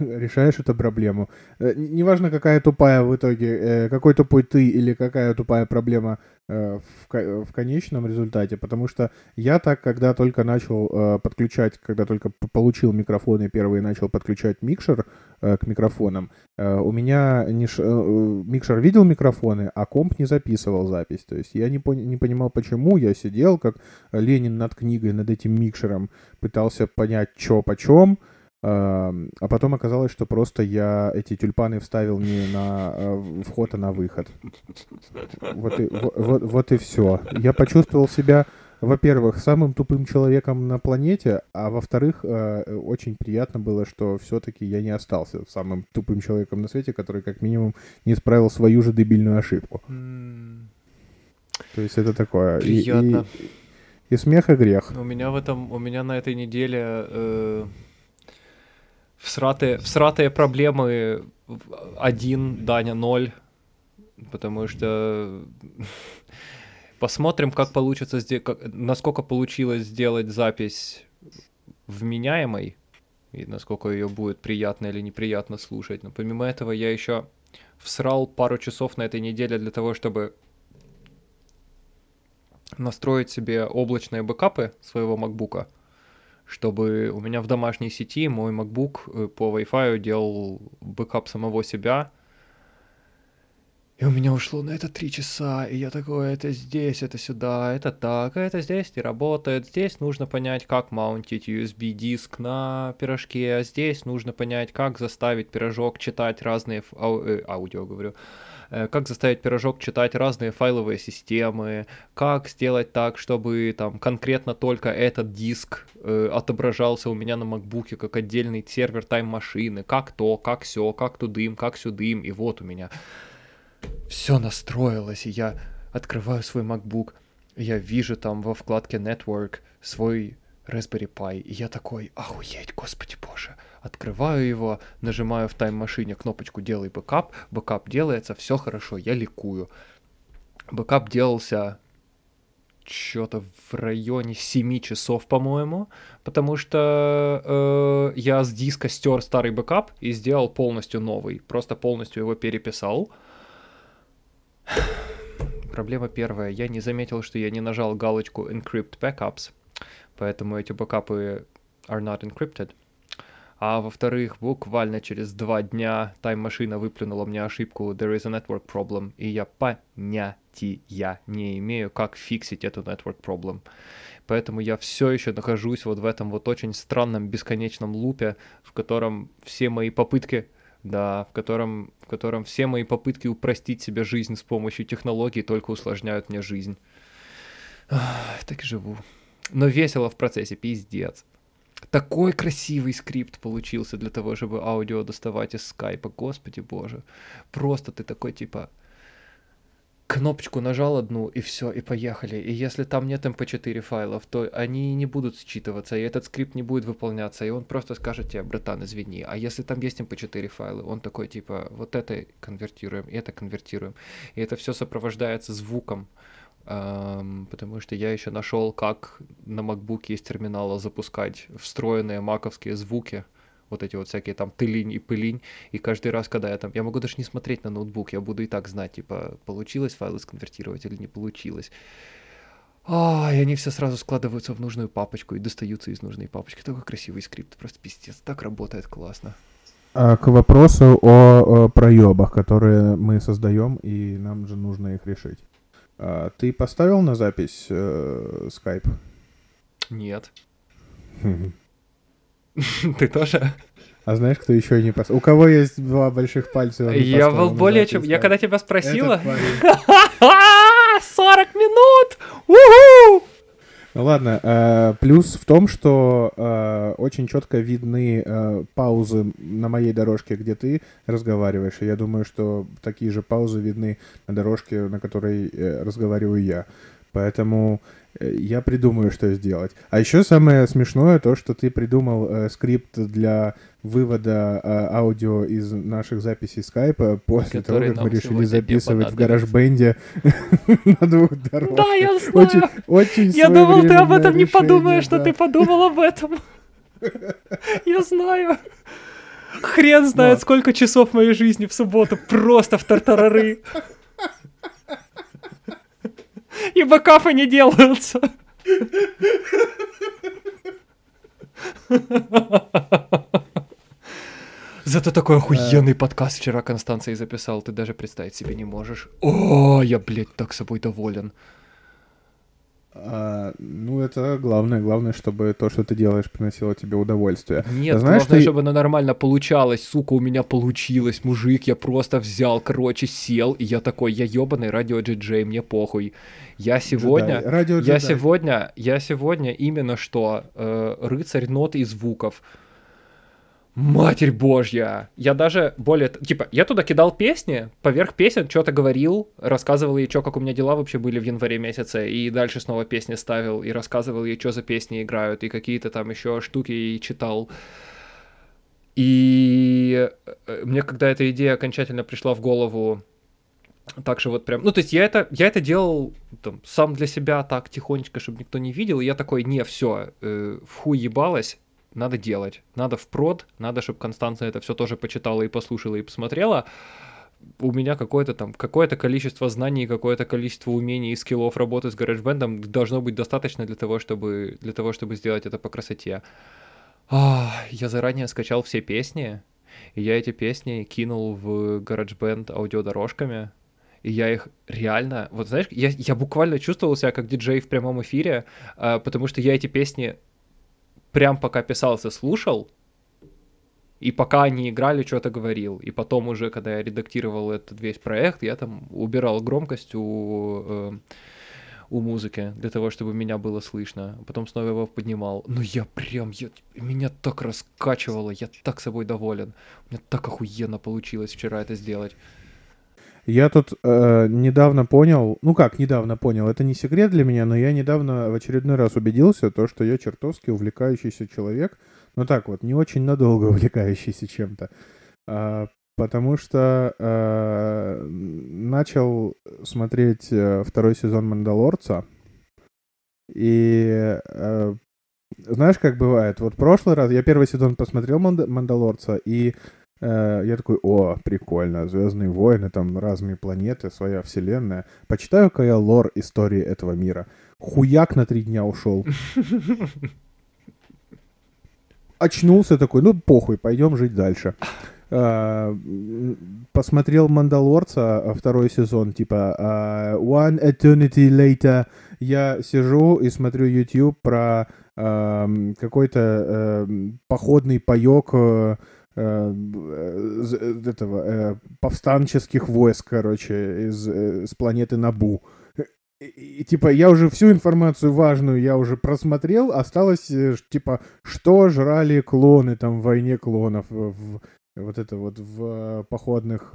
решаешь эту проблему. Неважно, какая тупая в итоге, какой тупой ты или какая тупая проблема в конечном результате, потому что я так, когда только начал подключать, когда только получил микрофоны первые, начал подключать микшер к микрофонам, у меня микшер видел микрофоны, а комп не записывал запись. То есть я не понимал, почему. Я сидел, как Ленин над книгой, над этим микшером, пытался понять, что почем. А потом оказалось, что просто я эти тюльпаны вставил не на вход, а на выход. Вот и все. Я почувствовал себя, во-первых, самым тупым человеком на планете, а во-вторых, очень приятно было, что все-таки я не остался самым тупым человеком на свете, который как минимум не исправил свою же дебильную ошибку. То есть это такое. Приятно. И смех, и грех. У меня на этой неделе... Всратые проблемы 1, Даня 0, потому что посмотрим, как получится, насколько получилось сделать запись вменяемой и насколько ее будет приятно или неприятно слушать. Но помимо этого я еще всрал пару часов на этой неделе для того, чтобы настроить себе облачные бэкапы своего MacBook'а, чтобы у меня в домашней сети мой MacBook по Wi-Fi делал бэкап самого себя. И у меня ушло на это 3 часа, и я такой, это здесь, это сюда, это так, а это здесь не работает, здесь нужно понять, как маунтить USB-диск на пирожке, а здесь нужно понять, как заставить пирожок читать разные... аудио говорю. Как заставить пирожок читать разные файловые системы, как сделать так, чтобы там конкретно только этот диск отображался у меня на макбуке как отдельный сервер тайм-машины, как то, как сё, как тудым, как сюдым, и вот у меня... Все настроилось, и я открываю свой MacBook, и я вижу там во вкладке Network свой Raspberry Pi, и я такой, охуеть, господи боже. Открываю его, нажимаю в тайм-машине кнопочку «Делай бэкап», бэкап делается, все хорошо, я ликую. Бэкап делался что-то в районе 7 часов, по-моему, потому что я с диска стер старый бэкап и сделал полностью новый, просто полностью его переписал. Проблема первая. Я не заметил, что я не нажал галочку Encrypt Backups, поэтому эти бэкапы are not encrypted. А во-вторых, буквально через 2 дня тайм-машина выплюнула мне ошибку There is a network problem, и я понятия не имею, как фиксить эту network problem. Поэтому я все еще нахожусь вот в этом вот очень странном бесконечном лупе, в котором все мои попытки... Да, в котором все мои попытки упростить себе жизнь с помощью технологий только усложняют мне жизнь. Ах, так и живу. Но весело в процессе, пиздец. Такой красивый скрипт получился для того, чтобы аудио доставать из скайпа, господи боже. Просто ты такой типа... Кнопочку нажал одну, и все, и поехали. И если там нет mp4 файлов, то они не будут считываться, и этот скрипт не будет выполняться, и он просто скажет тебе, братан, извини. А если там есть mp4 файлы, он такой, типа, вот это конвертируем, и это конвертируем. И это все сопровождается звуком, потому что я еще нашел, как на макбуке из терминала запускать встроенные маковские звуки. Вот эти вот всякие там тылинь и пылинь, и каждый раз, когда я там... Я могу даже не смотреть на ноутбук, я буду и так знать, типа, получилось файлы сконвертировать или не получилось. И они все сразу складываются в нужную папочку и достаются из нужной папочки. Такой красивый скрипт, просто пиздец, так работает классно. А к вопросу о проебах, которые мы создаем, и нам же нужно их решить. Ты поставил на запись Skype? Нет. Ты тоже? А знаешь, кто еще не поставил? У кого есть 2 больших пальца? Я был более чем... Я когда тебя спросила... 40 минут! У-ху! Ну ладно, плюс в том, что очень четко видны паузы на моей дорожке, где ты разговариваешь. И я думаю, что такие же паузы видны на дорожке, на которой разговариваю я. Поэтому я придумаю, что сделать. А еще самое смешное то, что ты придумал скрипт для вывода аудио из наших записей скайпа после того, как мы решили записывать в GarageBand на 2 дорожках. Да, я знаю. Я думал, ты об этом не подумаешь, но ты подумал об этом. Я знаю. Хрен знает, сколько часов моей жизни в субботу просто в тартарары. И бэкапы не делаются. Зато такой охуенный подкаст вчера Констанция записал, ты даже представить себе не можешь. О, я, блядь, так собой доволен. Ну, это главное. Главное, чтобы то, что ты делаешь, приносило тебе удовольствие. Нет, знаешь, главное, чтобы оно нормально получалось. Сука, у меня получилось, мужик. Я просто взял, короче, сел. И я такой, я ёбаный радио-диджей, мне похуй. Я сегодня именно что рыцарь нот и звуков. Матерь божья! Я даже более... Типа, я туда кидал песни, поверх песен что-то говорил, рассказывал ей, что, как у меня дела вообще были в январе месяце, и дальше снова песни ставил, и рассказывал ей, что за песни играют, и какие-то там еще штуки и читал. И мне, когда эта идея окончательно пришла в голову, так же вот прям... Ну, то есть я это делал там, сам для себя так тихонечко, чтобы никто не видел, и я такой, не, все, в хуй ебалось, надо делать, надо впрод, надо, чтобы Констанция это все тоже почитала и послушала и посмотрела. У меня какое-то количество знаний, какое-то количество умений и скиллов работы с GarageBand должно быть достаточно для того, чтобы сделать это по красоте. Я заранее скачал все песни, и я эти песни кинул в GarageBand аудиодорожками. и я их реально... Вот знаешь, я буквально чувствовал себя как диджей в прямом эфире, потому что я эти песни прям пока писался, слушал, и пока они играли, что-то говорил. И потом уже, когда я редактировал этот весь проект, я там убирал громкость у музыки, для того, чтобы меня было слышно. Потом снова его поднимал. Но я прям... меня так раскачивало, я так собой доволен. У меня так охуенно получилось вчера это сделать. Я тут недавно понял... Ну как недавно понял? Это не секрет для меня, но я недавно в очередной раз убедился, то, что я чертовски увлекающийся человек. Ну так вот, не очень надолго увлекающийся чем-то, потому что начал смотреть второй сезон «Мандалорца», и знаешь, как бывает, вот прошлый раз я первый сезон посмотрел «Мандалорца», и я такой: о, прикольно, «Звездные войны», там разные планеты, своя вселенная, почитаю-ка я лор истории этого мира. Хуяк на 3 дня ушел. Очнулся такой: ну, похуй, пойдем жить дальше. Посмотрел «Мандалорца», второй сезон, типа «One Eternity Later». Я сижу и смотрю YouTube про какой-то походный паёк этого повстанческих войск, короче, с планеты Набу. И, типа, я уже всю информацию важную я уже просмотрел, осталось, типа, что жрали клоны там в «Войне клонов», в походных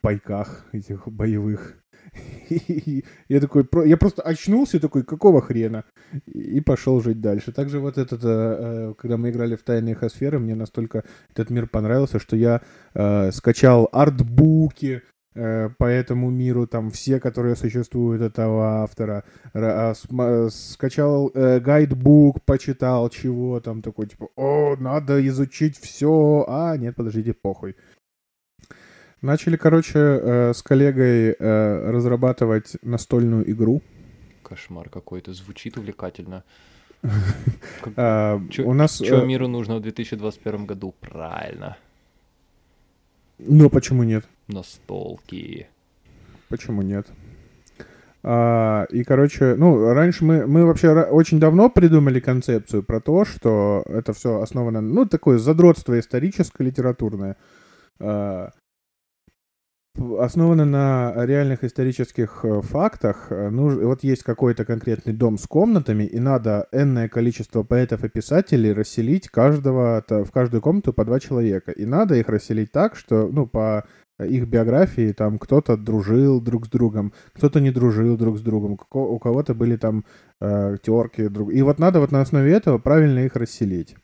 пайках этих боевых. И я такой, я просто очнулся и такой: какого хрена? И пошел жить дальше. Также вот этот, когда мы играли в «Тайные эхосферы», мне настолько этот мир понравился, что я скачал артбуки по этому миру, там все, которые существуют этого автора, скачал гайдбук, почитал, чего там, такой, типа: о, надо изучить все, а нет, подождите, похуй. Начали, короче, с коллегой разрабатывать настольную игру. Кошмар какой-то, звучит увлекательно. Чего миру нужно в 2021 году? Правильно. Ну, почему нет? Настолки. Почему нет? И, короче, раньше мы вообще очень давно придумали концепцию про то, что это все основано, такое задротство историческое, литературное. Основано на реальных исторических фактах. Вот есть какой-то конкретный дом с комнатами, и надо энное количество поэтов и писателей расселить в каждую комнату по 2 человека. И надо их расселить так, что, по их биографии, там кто-то дружил друг с другом, кто-то не дружил друг с другом, у кого-то были там терки. И вот надо вот на основе этого правильно их расселить.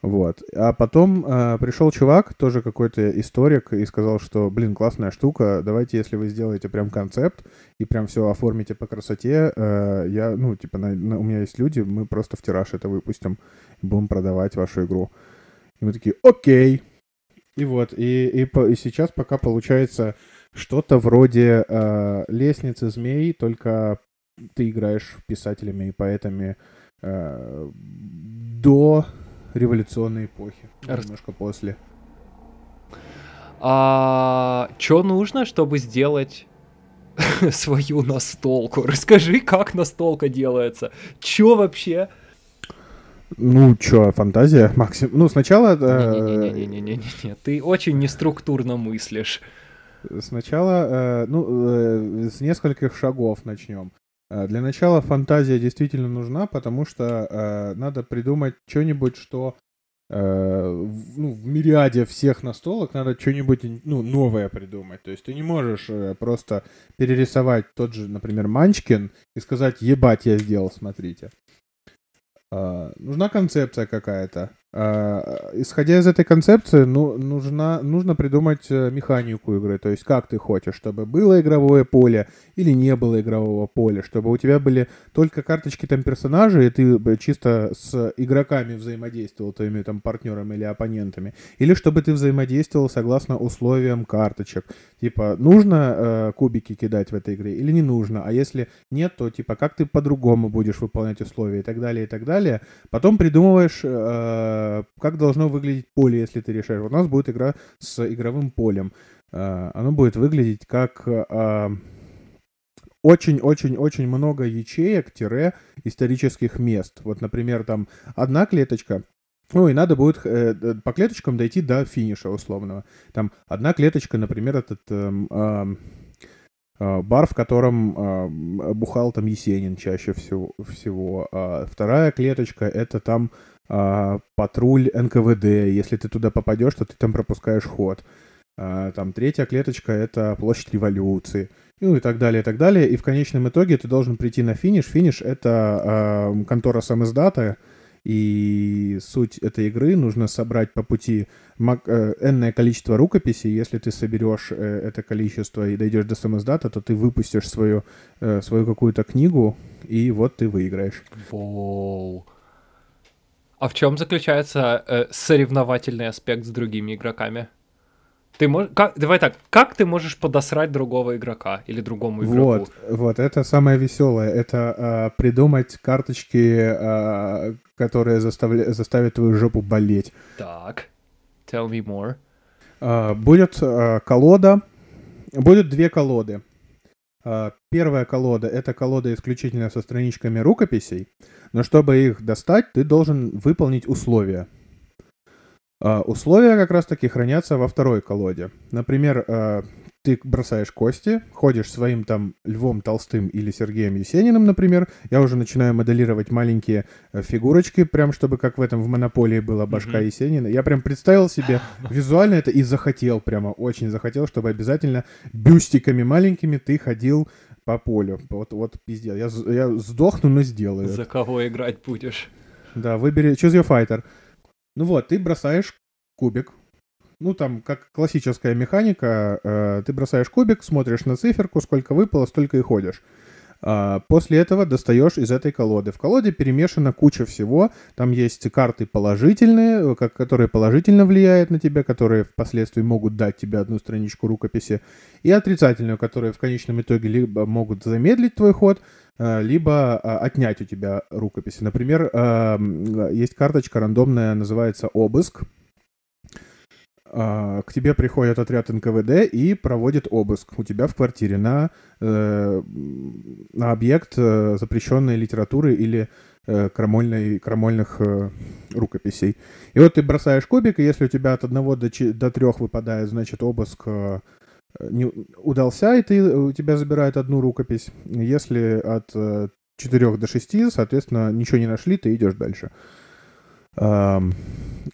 Вот. А потом пришел чувак, тоже какой-то историк, и сказал, что, классная штука, давайте, если вы сделаете прям концепт и прям все оформите по красоте, у меня есть люди, мы просто в тираж это выпустим и будем продавать вашу игру. И мы такие: окей. И вот, и сейчас пока получается что-то вроде «Лестницы змей», только ты играешь писателями и поэтами до революционной эпохи, немножко после. Чё нужно, чтобы сделать свою настолку? Расскажи, как настолка делается. Чё вообще? Фантазия максимум. Сначала... Не-не-не, ты очень неструктурно мыслишь. Сначала, с нескольких шагов начнем. Для начала фантазия действительно нужна, потому что надо придумать что-нибудь, что в мириаде всех настолок надо что-нибудь новое придумать. То есть ты не можешь просто перерисовать тот же, например, Манчкин и сказать: ебать, я сделал, смотрите. Нужна концепция какая-то. Исходя из этой концепции, нужно придумать механику игры, то есть как ты хочешь, чтобы было игровое поле или не было игрового поля, чтобы у тебя были только карточки там персонажей, и ты чисто с игроками взаимодействовал, твоими там партнерами или оппонентами, или чтобы ты взаимодействовал согласно условиям карточек, типа нужно кубики кидать в этой игре или не нужно, а если нет, то типа как ты по-другому будешь выполнять условия, и так далее, и так далее. Потом придумываешь... как должно выглядеть поле, если ты решаешь. У нас будет игра с игровым полем. оно будет выглядеть как очень-очень-очень много ячеек-исторических мест. Вот, например, там одна клеточка, ну и надо будет по клеточкам дойти до финиша условного. Там одна клеточка, например, этот бар, в котором бухал там Есенин чаще всего. Вторая клеточка — это там патруль НКВД. Если ты туда попадешь, то ты там пропускаешь ход. Там третья клеточка — это площадь революции. Ну и так далее, и так далее. И в конечном итоге ты должен прийти на финиш. Финиш — это контора самиздата. И суть этой игры — нужно собрать по пути энное количество рукописей. Если ты соберешь это количество и дойдешь до самиздата, то ты выпустишь свою какую-то книгу, и вот ты выиграешь. Воу. А в чем заключается соревновательный аспект с другими игроками? Давай так, как ты можешь подосрать другого игрока или другому игроку? Вот это самое веселое. Это придумать карточки, которые заставят твою жопу болеть. Так, tell me more. Будет колода. Будет две колоды. Первая колода — это колода исключительно со страничками рукописей. Но чтобы их достать, ты должен выполнить условия. Условия как раз-таки хранятся во второй колоде. Например, ты бросаешь кости, ходишь своим там Львом Толстым или Сергеем Есениным, например. Я уже начинаю моделировать маленькие фигурочки, прям чтобы как в этом в «Монополии» была башка Есенина. Я прям представил себе визуально это и захотел, прямо очень захотел, чтобы обязательно бюстиками маленькими ты ходил по полю. Вот пиздец. Я сдохну, но сделаю. За кого играть будешь? Да, выбери Choose Your Fighter. Ну вот, ты бросаешь кубик. Ну, там, как классическая механика, ты бросаешь кубик, смотришь на циферку, сколько выпало, столько и ходишь. После этого достаешь из этой колоды. В колоде перемешана куча всего. Там есть карты положительные, которые положительно влияют на тебя, которые впоследствии могут дать тебе одну страничку рукописи, и отрицательную, которые в конечном итоге либо могут замедлить твой ход, либо отнять у тебя рукописи. Например, есть карточка рандомная, называется «Обыск». К тебе приходит отряд НКВД и проводит обыск у тебя в квартире на объект запрещенной литературы или крамольных рукописей. И вот ты бросаешь кубик, и если у тебя от 1 до 3 выпадает, значит, обыск не удался, и у тебя забирают одну рукопись. Если от 4 до 6, соответственно, ничего не нашли, ты идешь дальше.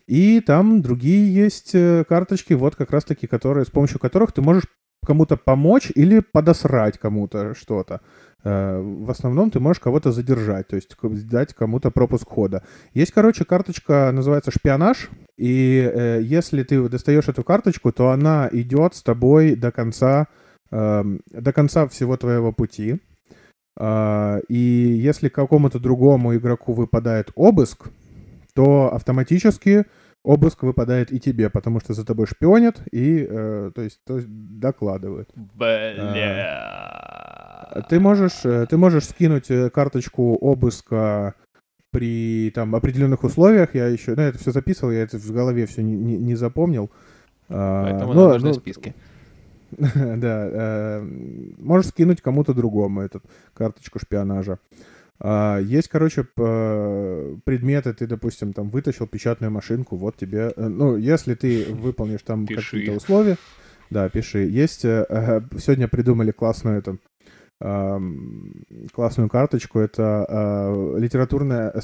И там другие есть карточки, вот как раз-таки, которые, с помощью которых ты можешь кому-то помочь или подосрать кому-то что-то. В основном ты можешь кого-то задержать, то есть дать кому-то пропуск хода. Есть, короче, карточка, называется «Шпионаж», и если ты достаешь эту карточку, то она идет с тобой до конца всего твоего пути. И если какому-то другому игроку выпадает обыск, то автоматически обыск выпадает и тебе, потому что за тобой шпионят и то есть докладывают. Бля. Ты можешь скинуть карточку обыска при там определенных условиях. Я еще это все записывал, я это в голове все не запомнил. Поэтому нам нужны списки. Да. Можешь скинуть кому-то другому эту карточку шпионажа. Есть, короче, предметы, ты, допустим, там вытащил печатную машинку, вот тебе, ну, если ты выполнишь там какие-то условия, да, пиши. Есть, сегодня придумали классную карточку, это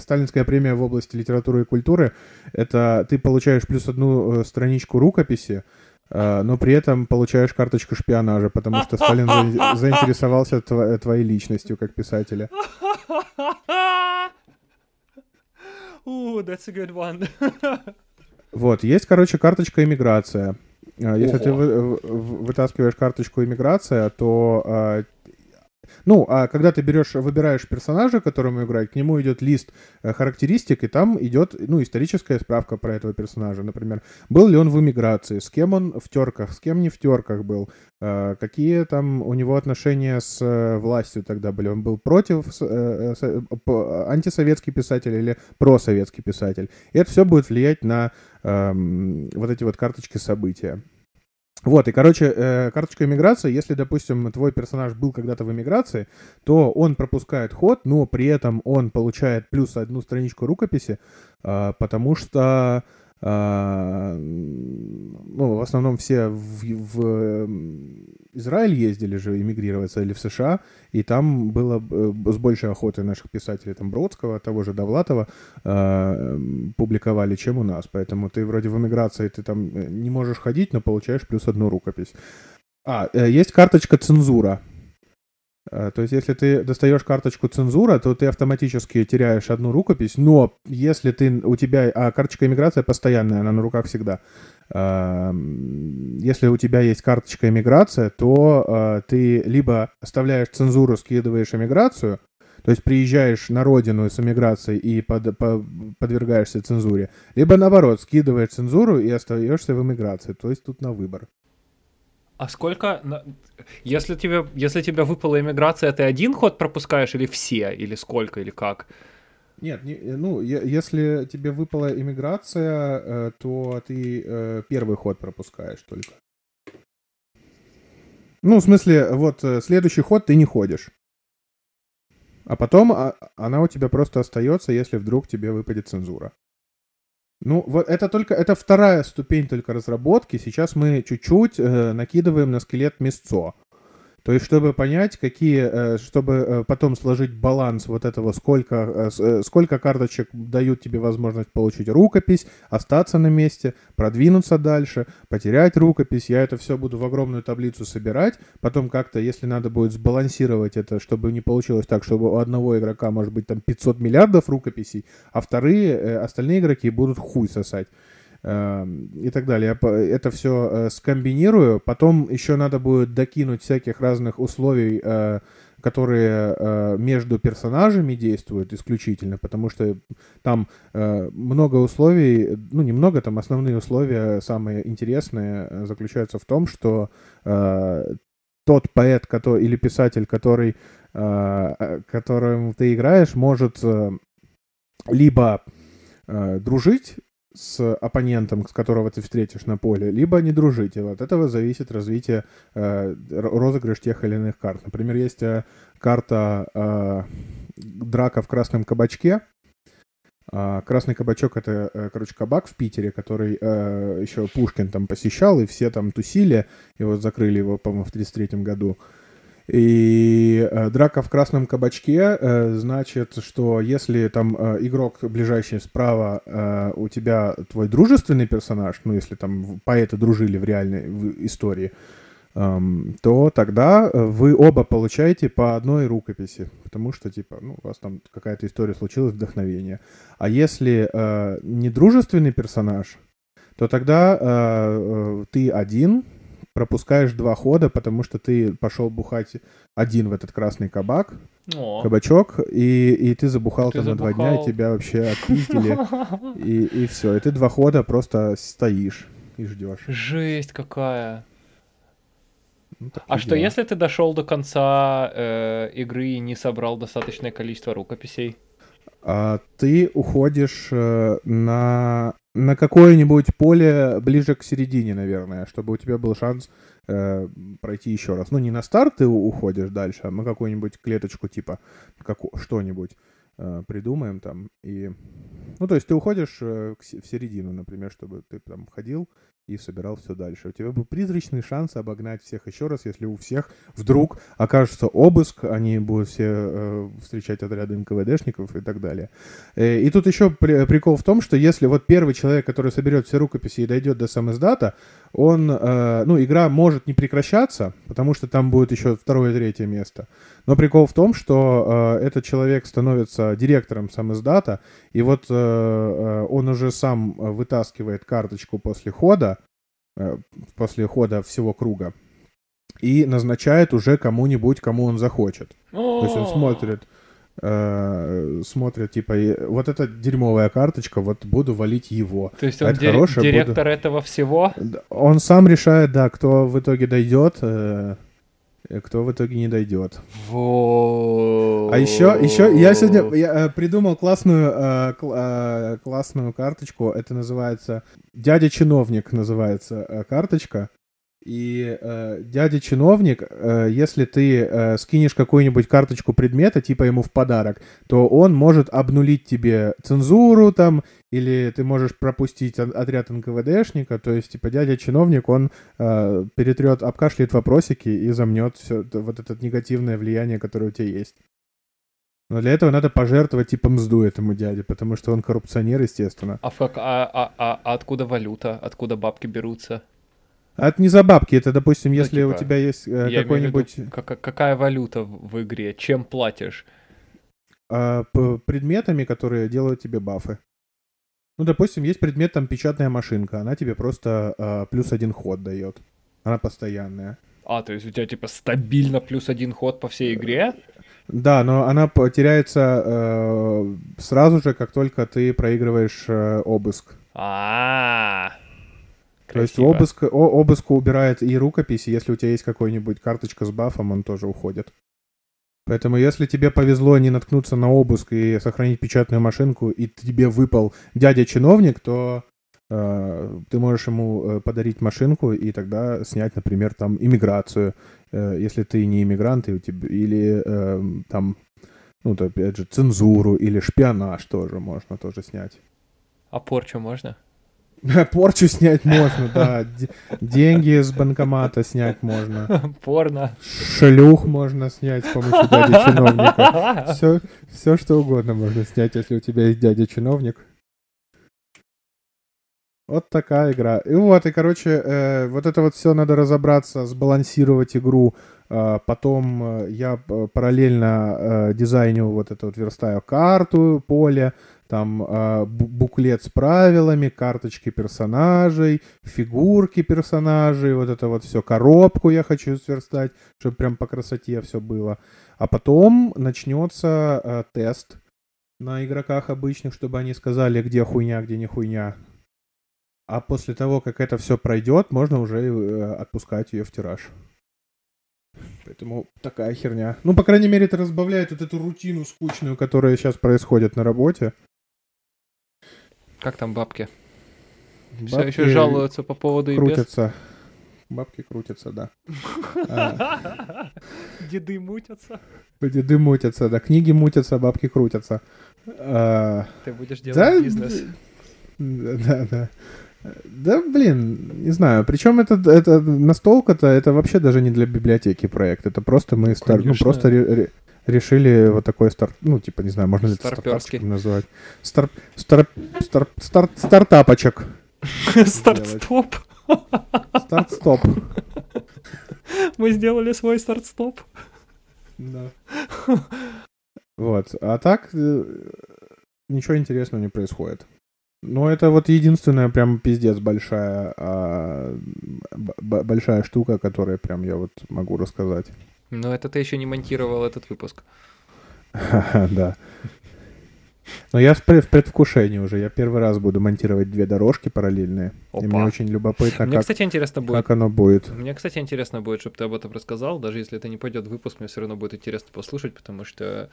сталинская премия в области литературы и культуры, это ты получаешь плюс одну страничку рукописи, но при этом получаешь карточку шпионажа, потому что Сталин заинтересовался твоей личностью как писателя. That's a good one. Вот, есть, короче, карточка «Иммиграция». Если ты вытаскиваешь карточку «Иммиграция», то Ну, а когда ты выбираешь персонажа, которому играть, к нему идет лист характеристик, и там идет, историческая справка про этого персонажа. Например, был ли он в эмиграции, с кем он в терках, с кем не в терках был, какие там у него отношения с властью тогда были. Он был против, антисоветский писатель или просоветский писатель. И это все будет влиять на вот эти вот карточки события. Вот, и, карточка эмиграции, если, допустим, твой персонаж был когда-то в эмиграции, то он пропускает ход, но при этом он получает плюс одну страничку рукописи, потому что, в основном все в Израиль ездили же эмигрироваться или в США, и там было с большей охотой наших писателей, там Бродского, того же Довлатова, публиковали, чем у нас. Поэтому ты вроде в эмиграции, ты там не можешь ходить, но получаешь плюс одну рукопись. Есть карточка «Цензура». То есть, если ты достаешь карточку «Цензура», то ты автоматически теряешь одну рукопись, но если карточка эмиграция постоянная, она на руках всегда. Если у тебя есть карточка эмиграция, то ты либо оставляешь цензуру, скидываешь эмиграцию, то есть приезжаешь на родину с эмиграцией и подвергаешься цензуре, либо наоборот, скидываешь цензуру и остаешься в эмиграции, то есть тут на выбор. А сколько, если тебе выпала эмиграция, ты один ход пропускаешь или все, или сколько, или как? Нет, если тебе выпала эмиграция, то ты первый ход пропускаешь только. В смысле, вот следующий ход ты не ходишь. А потом она у тебя просто остается, если вдруг тебе выпадет цензура. Вот это вторая ступень только разработки. Сейчас мы чуть-чуть накидываем на скелет мясцо. То есть, чтобы понять, чтобы потом сложить баланс вот этого, сколько карточек дают тебе возможность получить рукопись, остаться на месте, продвинуться дальше, потерять рукопись. Я это все буду в огромную таблицу собирать. Потом как-то, если надо будет сбалансировать это, чтобы не получилось так, чтобы у одного игрока может быть там 500 миллиардов рукописей, а остальные игроки будут хуй сосать. И так далее. Это все скомбинирую. Потом еще надо будет докинуть всяких разных условий, которые между персонажами действуют исключительно, потому что там много условий, немного, там основные условия, самые интересные, заключаются в том, что тот поэт или писатель, которым ты играешь, может либо дружить с оппонентом, с которого ты встретишь на поле, либо не дружите. От этого зависит развитие, розыгрыш тех или иных карт. Например, есть карта «Драка в красном кабачке». Красный кабачок — это, кабак в Питере, который еще Пушкин там посещал, и все там тусили, и вот закрыли его, по-моему, в 1933 году. И драка в красном кабачке значит, что если там игрок ближайший справа, у тебя твой дружественный персонаж, если там поэты дружили в реальной истории, то тогда вы оба получаете по одной рукописи, потому что, у вас там какая-то история случилась, вдохновение. А если недружественный персонаж, то тогда ты один, пропускаешь два хода, потому что ты пошел бухать один в этот красный кабачок, и ты забухал там на 2 дня, и тебя вообще отпиздили, и все. И ты 2 хода просто стоишь и ждешь. Жесть какая! Что, если ты дошел до конца игры и не собрал достаточное количество рукописей? Ты уходишь на какое-нибудь поле ближе к середине, наверное, чтобы у тебя был шанс пройти еще раз. Не на старт ты уходишь дальше, а на какую-нибудь клеточку типа что-нибудь придумаем там. И... то есть ты уходишь в середину, например, чтобы ты там ходил и собирал все дальше. У тебя был призрачный шанс обогнать всех еще раз, если у всех вдруг окажется обыск, они будут все встречать отряды НКВДшников и так далее. И тут еще прикол в том, что если первый человек, который соберет все рукописи и дойдет до самиздата, он, игра может не прекращаться, потому что там будет еще 2-3 место. Но прикол в том, что этот человек становится директором самиздата, и он уже сам вытаскивает карточку после хода всего круга. и назначает уже кому-нибудь, кому он захочет. То есть он смотрит, типа, вот эта дерьмовая карточка, вот буду валить его. То есть он директор этого всего? Он сам решает, да, кто в итоге дойдет, кто в итоге не дойдет. А еще я сегодня придумал классную карточку. Это называется «Дядя чиновник», называется карточка. И дядя чиновник, если ты скинешь какую-нибудь карточку предмета, типа ему в подарок, то он может обнулить тебе цензуру там, или ты можешь пропустить отряд НКВДшника, то есть типа дядя чиновник, он перетрет, обкашляет вопросики и замнет все вот это негативное влияние, которое у тебя есть. Но для этого надо пожертвовать типа мзду этому дяде, потому что он коррупционер, естественно. А откуда валюта? Откуда бабки берутся? Это не за бабки, это, допустим, если типа, у тебя есть какой-нибудь... Какая валюта в игре? Чем платишь? Предметами, которые делают тебе бафы. Ну, допустим, есть предмет, там, печатная машинка. Она тебе просто +1 ход дает. Она постоянная. То есть у тебя, типа, стабильно +1 ход по всей игре? Да, но она теряется сразу же, как только ты проигрываешь обыск. Красиво. То есть обыску убирает и рукописи, если у тебя есть какая-нибудь карточка с бафом, он тоже уходит. Поэтому если тебе повезло не наткнуться на обыск и сохранить печатную машинку, и тебе выпал дядя-чиновник, то ты можешь ему подарить машинку и тогда снять, например, там иммиграцию, если ты не иммигрант, и у тебя, или там, ну, то, опять же, цензуру или шпионаж тоже можно тоже снять. А порчу можно? Порчу снять можно, да. Деньги с банкомата снять можно. Порно. Шлюх можно снять с помощью дяди-чиновника. Все, что угодно можно снять, если у тебя есть дядя-чиновник. Вот такая игра. И, короче, вот это вот все надо разобраться, сбалансировать игру. Потом я параллельно дизайню вот это вот, верстаю карту, поле, там буклет с правилами, карточки персонажей, фигурки персонажей, вот это вот все, коробку я хочу сверстать, чтобы прям по красоте все было. А потом начнется тест на игроках обычных, чтобы они сказали, где хуйня, где не хуйня. А после того, как это все пройдет, можно уже отпускать ее в тираж. Поэтому такая херня. Ну, по крайней мере, это разбавляет вот эту рутину скучную, которая сейчас происходит на работе. Как там бабки? Все еще жалуются по поводу и без? Крутятся. Бабки крутятся, да. Деды мутятся. Деды мутятся, да. Книги мутятся, бабки крутятся. Ты будешь делать бизнес. Да. Да, блин, не знаю. Причем это настолка-то, это вообще даже не для библиотеки проект. Это просто мы решили вот такой старт. Ну, типа, не знаю, можно ли это стартапчиком назвать. Стартапочек. Старт-стоп. Старт-стоп. Мы сделали свой старт-стоп. Да. Вот. А так ничего интересного не происходит. Ну, это вот единственная прям пиздец большая штука, которую прям я вот могу рассказать. Но это ты еще не монтировал этот выпуск. Да. Но я в предвкушении уже. Я первый раз буду монтировать две дорожки параллельные. И мне очень любопытно, как оно будет. Мне, кстати, интересно будет, чтобы ты об этом рассказал. Даже если это не пойдет в выпуск, мне все равно будет интересно послушать, потому что...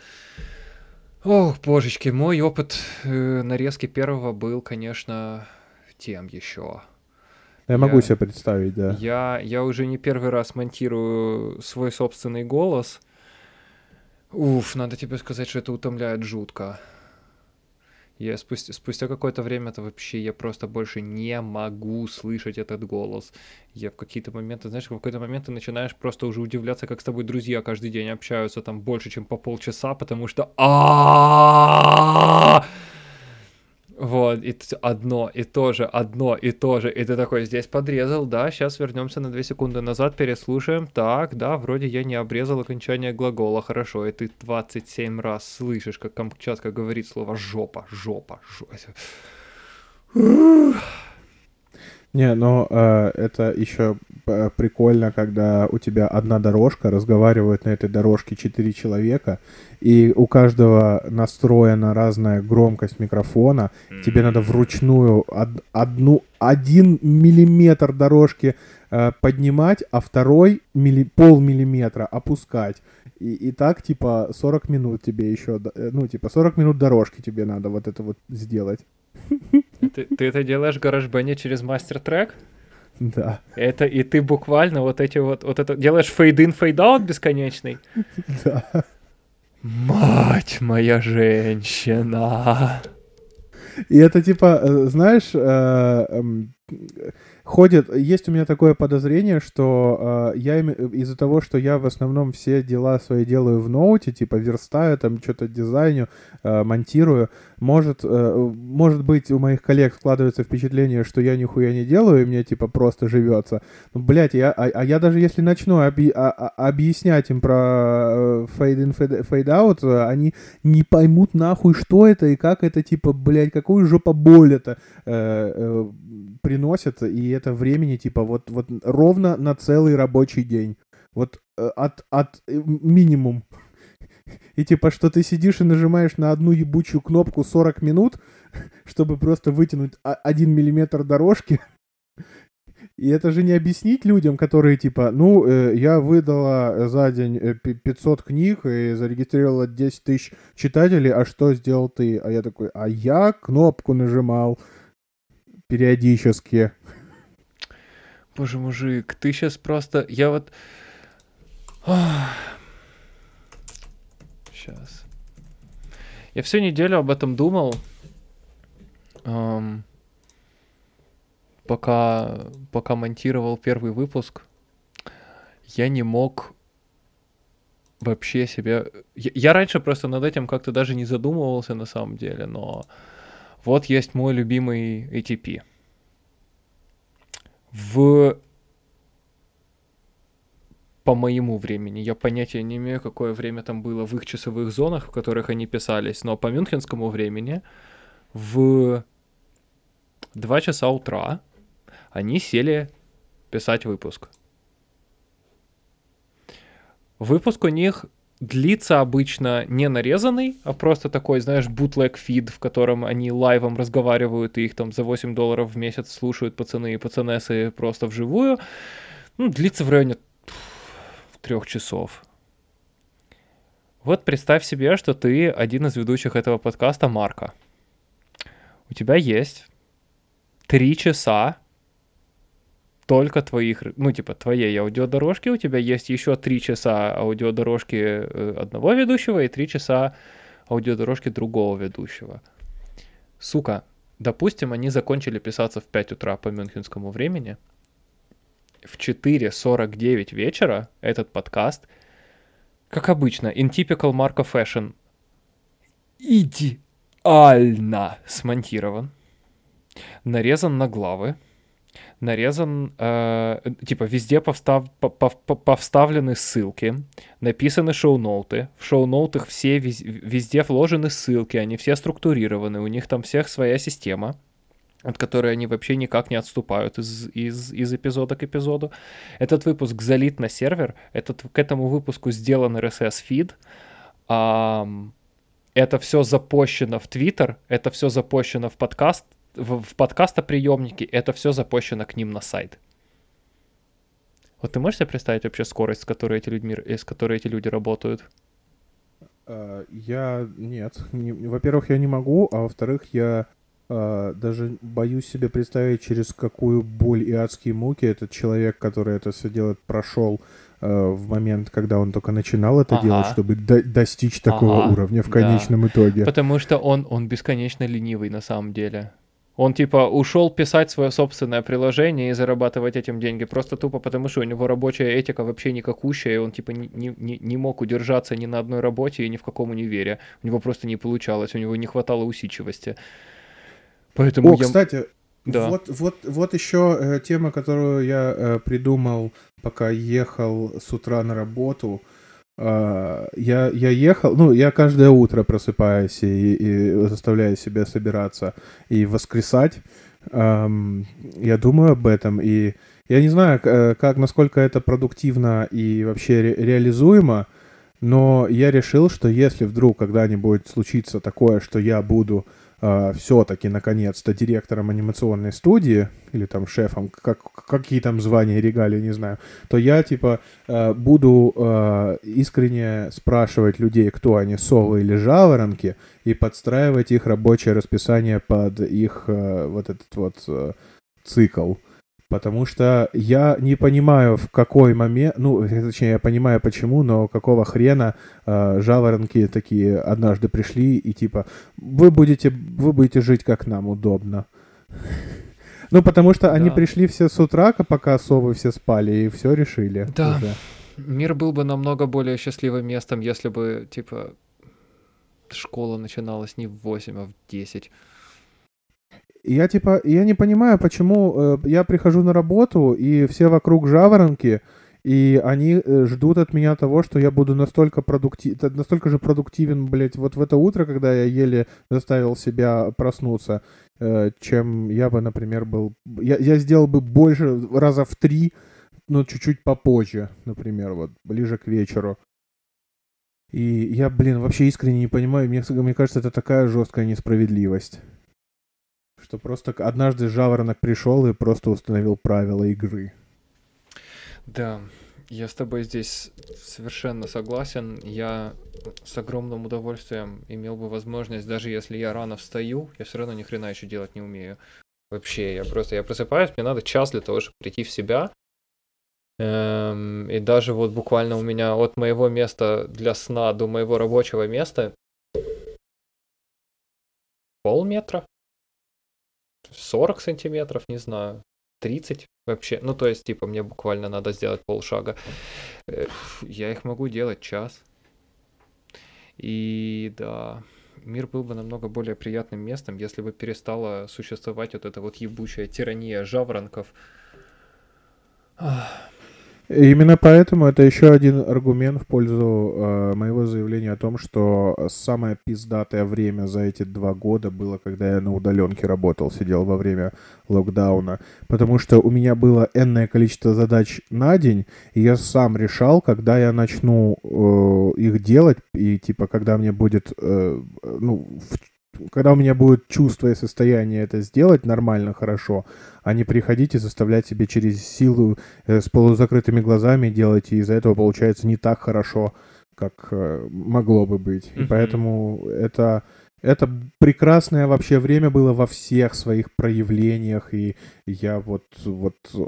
Ох, божечки, мой опыт нарезки первого был, конечно, тем еще. Я могу себе представить, да. Я уже не первый раз монтирую свой собственный голос. Уф, надо тебе сказать, что это утомляет жутко. Я спустя какое-то время это вообще, я просто больше не могу слышать этот голос. Я в какие-то моменты, знаешь, в какой-то момент ты начинаешь просто уже удивляться, как с тобой друзья каждый день общаются там больше, чем по полчаса, потому что вот, и одно и то же, и ты такой, здесь подрезал, да, сейчас вернемся на 2 секунды назад, переслушаем, так, да, вроде я не обрезал окончание глагола, хорошо, и ты 27 раз слышишь, как Камчатка говорит слово жопа. Не, ну это еще прикольно, когда у тебя одна дорожка, разговаривают на этой дорожке 4 человека, и у каждого настроена разная громкость микрофона. Тебе надо вручную один миллиметр дорожки поднимать, а второй полмиллиметра опускать. И так, типа, 40 минут тебе еще... Ну, типа, 40 минут дорожки тебе надо вот это вот сделать. Ты это делаешь в GarageBand через мастер-трек? Да. Это и ты буквально вот эти вот это... Делаешь фейд-ин, фейд-аут бесконечный? Да. Мать моя женщина! И это, типа, знаешь... Есть у меня такое подозрение, что я из-за того, что я в основном все дела свои делаю в ноуте, типа верстаю, там что-то дизайню, монтирую, может быть, у моих коллег складывается впечатление, что я нихуя не делаю, и мне типа просто живется. Ну, блять, я даже если начну объяснять им про fade-in, fade-out, они не поймут нахуй, что это и как это, типа, блять, какую жопоболь это приносит, и это времени, типа, вот ровно на целый рабочий день. Вот от минимум. И типа, что ты сидишь и нажимаешь на одну ебучую кнопку 40 минут, чтобы просто вытянуть 1 миллиметр дорожки. И это же не объяснить людям, которые типа, ну, я выдала за день 500 книг и зарегистрировала 10 тысяч читателей, а что сделал ты? А я такой, а я кнопку нажимал периодически. Боже, мужик, ты сейчас просто... Я вот... Сейчас. Я всю неделю об этом думал. Пока монтировал первый выпуск, я не мог вообще себе... Я раньше просто над этим как-то даже не задумывался на самом деле, но... Вот есть мой любимый ATP. По моему времени. Я понятия не имею, какое время там было в их часовых зонах, в которых они писались, но по мюнхенскому времени в 2 часа утра они сели писать выпуск. Выпуск у них... длится обычно не нарезанный, а просто такой, знаешь, бутлег-фид, в котором они лайвом разговаривают, и их там за $8 в месяц слушают пацаны и пацанессы просто вживую. Ну, длится в районе 3 часов. Вот представь себе, что ты один из ведущих этого подкаста, Марка. У тебя есть 3 часа только твоих, ну, типа, твоей аудиодорожки, у тебя есть еще 3 часа аудиодорожки одного ведущего и 3 часа аудиодорожки другого ведущего. Сука, допустим, они закончили писаться в 5 утра по мюнхенскому времени, в 4:49 вечера этот подкаст, как обычно, in typical Marco fashion, идеально смонтирован, нарезан на главы, нарезан, типа, везде повставлены ссылки, написаны шоу-ноуты, в шоу-ноутах все везде вложены ссылки, они все структурированы, у них там всех своя система, от которой они вообще никак не отступают из эпизода к эпизоду. Этот выпуск залит на сервер, к этому выпуску сделан RSS-фид, это все запощено в Twitter, это все запощено в подкаст, в подкастоприемнике, это все запущено к ним на сайт. Вот ты можешь себе представить вообще скорость, с которой эти люди работают? Нет. Во-первых, я не могу, а во-вторых, я даже боюсь себе представить, через какую боль и адские муки этот человек, который это все делает, прошел в момент, когда он только начинал это делать, чтобы достичь такого уровня в конечном итоге. Потому что он бесконечно ленивый на самом деле. Он типа ушел писать свое собственное приложение и зарабатывать этим деньги просто тупо потому, что у него рабочая этика вообще никакущая, и он типа не мог удержаться ни на одной работе и ни в каком универе. У него просто не получалось, у него не хватало усидчивости. Поэтому кстати... Да. Вот еще тема, которую я придумал, пока ехал с утра на работу. Я ехал, ну, я каждое утро просыпаюсь и заставляю себя собираться и воскресать. я думаю об этом, и я не знаю, как, насколько это продуктивно и вообще реализуемо, но я решил, что если вдруг когда-нибудь случится такое, что я буду все-таки наконец-то директором анимационной студии, или там шефом, какие там звания, регалии, не знаю, то я типа буду искренне спрашивать людей, кто они, совы или жаворонки, и подстраивать их рабочее расписание под их вот этот вот цикл. Потому что я не понимаю, в какой момент, ну, точнее, я понимаю почему, но какого хрена жаворонки такие однажды пришли и типа, вы будете жить как нам удобно. Ну, потому что они пришли все с утра, пока совы все спали, и все решили. Да, мир был бы намного более счастливым местом, если бы, типа, школа начиналась не в 8, а в 10. Я типа, я не понимаю, почему я прихожу на работу, и все вокруг жаворонки, и они ждут от меня того, что я буду настолько же продуктивен, блять, вот в это утро, когда я еле заставил себя проснуться, чем я бы, например, был... Я сделал бы больше, раза в 3, но чуть-чуть попозже, например, вот, ближе к вечеру. И я, блин, вообще искренне не понимаю, мне кажется, это такая жесткая несправедливость. Что просто однажды жаворонок пришел и просто установил правила игры. Да, я с тобой здесь совершенно согласен. Я с огромным удовольствием имел бы возможность, даже если я рано встаю, я все равно ни хрена еще делать не умею. Вообще, я просыпаюсь, мне надо час для того, чтобы прийти в себя. И даже вот буквально у меня от моего места для сна до моего рабочего места полметра. 40 сантиметров, не знаю, 30 вообще. Ну, то есть, типа, мне буквально надо сделать полшага. Я их могу делать час. И да, мир был бы намного более приятным местом, если бы перестала существовать вот эта вот ебучая тирания жаворонков. Именно поэтому это еще один аргумент в пользу моего заявления о том, что самое пиздатое время за эти 2 года было, когда я на удаленке работал, сидел во время локдауна, потому что у меня было энное количество задач на день, и я сам решал, когда я начну их делать, и типа когда мне будет, когда у меня будет чувство и состояние это сделать нормально, хорошо, а не приходить и заставлять себе через силу с полузакрытыми глазами делать, и из-за этого получается не так хорошо, как могло бы быть. И поэтому это прекрасное вообще время было во всех своих проявлениях, и я вот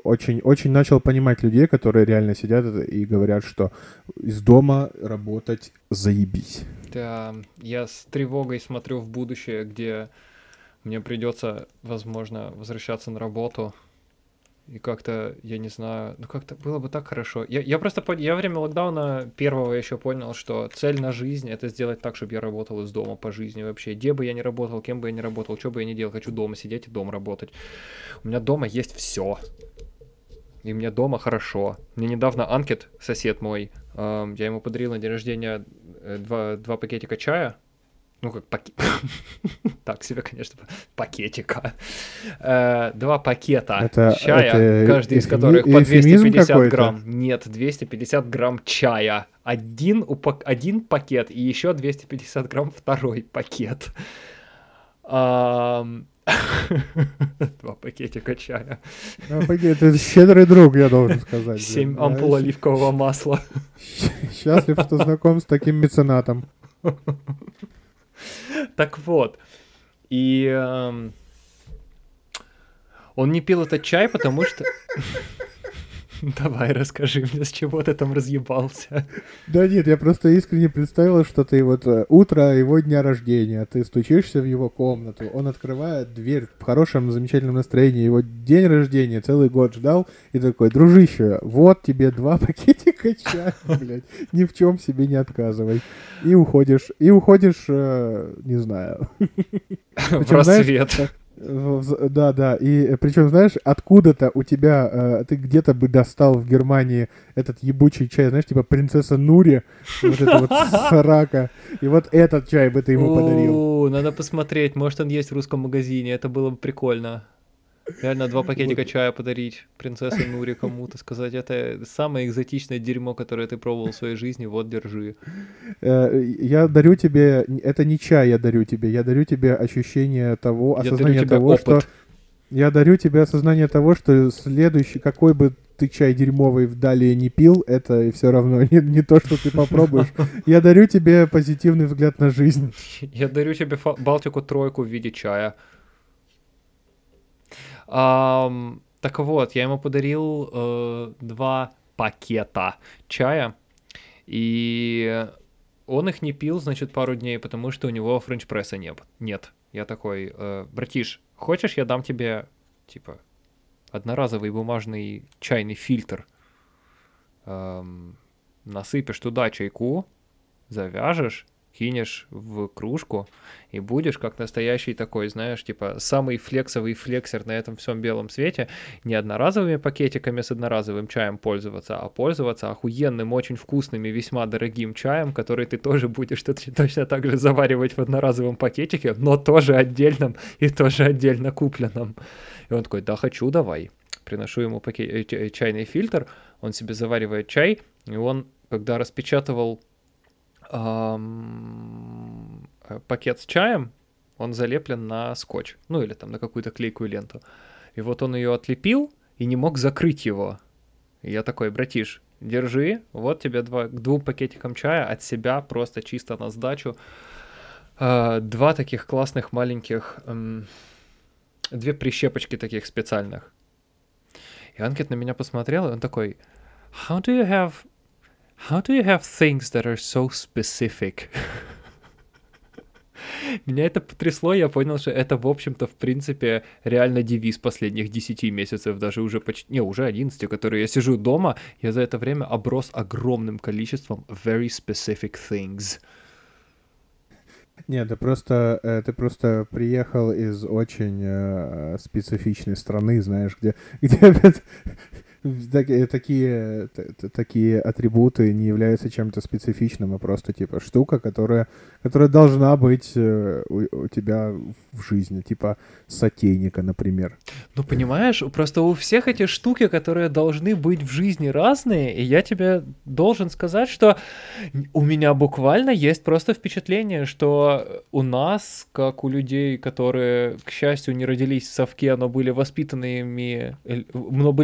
очень начал понимать людей, которые реально сидят и говорят, что из дома работать заебись. Да, я с тревогой смотрю в будущее, где мне придется, возможно, возвращаться на работу, и как-то, я не знаю, ну как-то было бы так хорошо. Я во время локдауна первого еще понял, что цель на жизнь — это сделать так, чтобы я работал из дома по жизни вообще. Где бы я ни работал, кем бы я ни работал, что бы я ни делал, хочу дома сидеть и дома работать. У меня дома есть все. И мне дома хорошо. Мне недавно Анкет, сосед мой, я ему подарил на день рождения 2 пакетика чая. Ну, как пакетик. Так себе, конечно, пакетика. 2 пакета чая, каждый из которых по 250 грамм. Нет, 250 грамм чая. Один пакет и еще 250 грамм второй пакет. 2 пакетика чая. Это щедрый друг, я должен сказать. 7 ампул оливкового масла. Счастлив, что знаком с таким меценатом. Так вот, и он не пил этот чай, потому что... Давай, расскажи мне, с чего ты там разъебался. Да нет, я просто искренне представил, что ты вот утро его дня рождения, ты стучишься в его комнату, он открывает дверь в хорошем, замечательном настроении, его день рождения целый год ждал, и такой: дружище, вот тебе 2 пакетика чая, блядь, ни в чем себе не отказывай. И уходишь, не знаю. В рассвет. Да, и причем, знаешь, откуда-то у тебя, ты где-то бы достал в Германии этот ебучий чай, знаешь, типа принцесса Нури, вот эта вот сарака, и вот этот чай бы ты ему подарил. Надо посмотреть, может он есть в русском магазине, это было бы прикольно. Реально 2 пакетика чая подарить принцессе Нури кому-то, сказать, это самое экзотичное дерьмо, которое ты пробовал в своей жизни, вот, держи. Я дарю тебе, это не чай я дарю тебе ощущение того, осознание того, что... Я дарю тебе осознание того, что следующий, какой бы ты чай дерьмовый далее не пил, это все равно не то, что ты попробуешь. Я дарю тебе позитивный взгляд на жизнь. Я дарю тебе Балтику-тройку в виде чая. Так вот, я ему подарил 2 пакета чая, и он их не пил, значит, пару дней, потому что у него френч-пресса нет. Я такой, братиш, хочешь, я дам тебе, типа, одноразовый бумажный чайный фильтр? Насыпешь туда чайку, завяжешь, кинешь в кружку и будешь как настоящий такой, знаешь, типа, самый флексовый флексер на этом всем белом свете. Не одноразовыми пакетиками с одноразовым чаем пользоваться, а пользоваться охуенным, очень вкусным и весьма дорогим чаем, который ты тоже будешь точно так же заваривать в одноразовом пакетике, но тоже отдельном и тоже отдельно купленном. И он такой, да, хочу, давай. Приношу ему чайный фильтр, он себе заваривает чай, и он, когда распечатывал пакет с чаем, он залеплен на скотч, ну или там на какую-то клейкую ленту. И вот он ее отлепил и не мог закрыть его. И я такой, братиш, держи, вот тебе 2 к 2 пакетикам чая от себя, просто чисто на сдачу. 2 таких классных маленьких, 2 прищепочки таких специальных. И Анкет на меня посмотрел, и он такой, How do you have things that are so specific? Меня это потрясло, я понял, что это, в общем-то, в принципе, реально девиз последних 10 месяцев, даже уже почти, не, уже 11, которые я сижу дома, я за это время оброс огромным количеством very specific things. Нет, ты просто приехал из очень специфичной страны, знаешь, где такие атрибуты не являются чем-то специфичным, а просто типа штука, которая должна быть у тебя в жизни, типа сотейника, например. Ну, понимаешь, просто у всех эти штуки, которые должны быть в жизни, разные, и я тебе должен сказать, что у меня буквально есть просто впечатление, что у нас, как у людей, которые, к счастью, не родились в совке, но были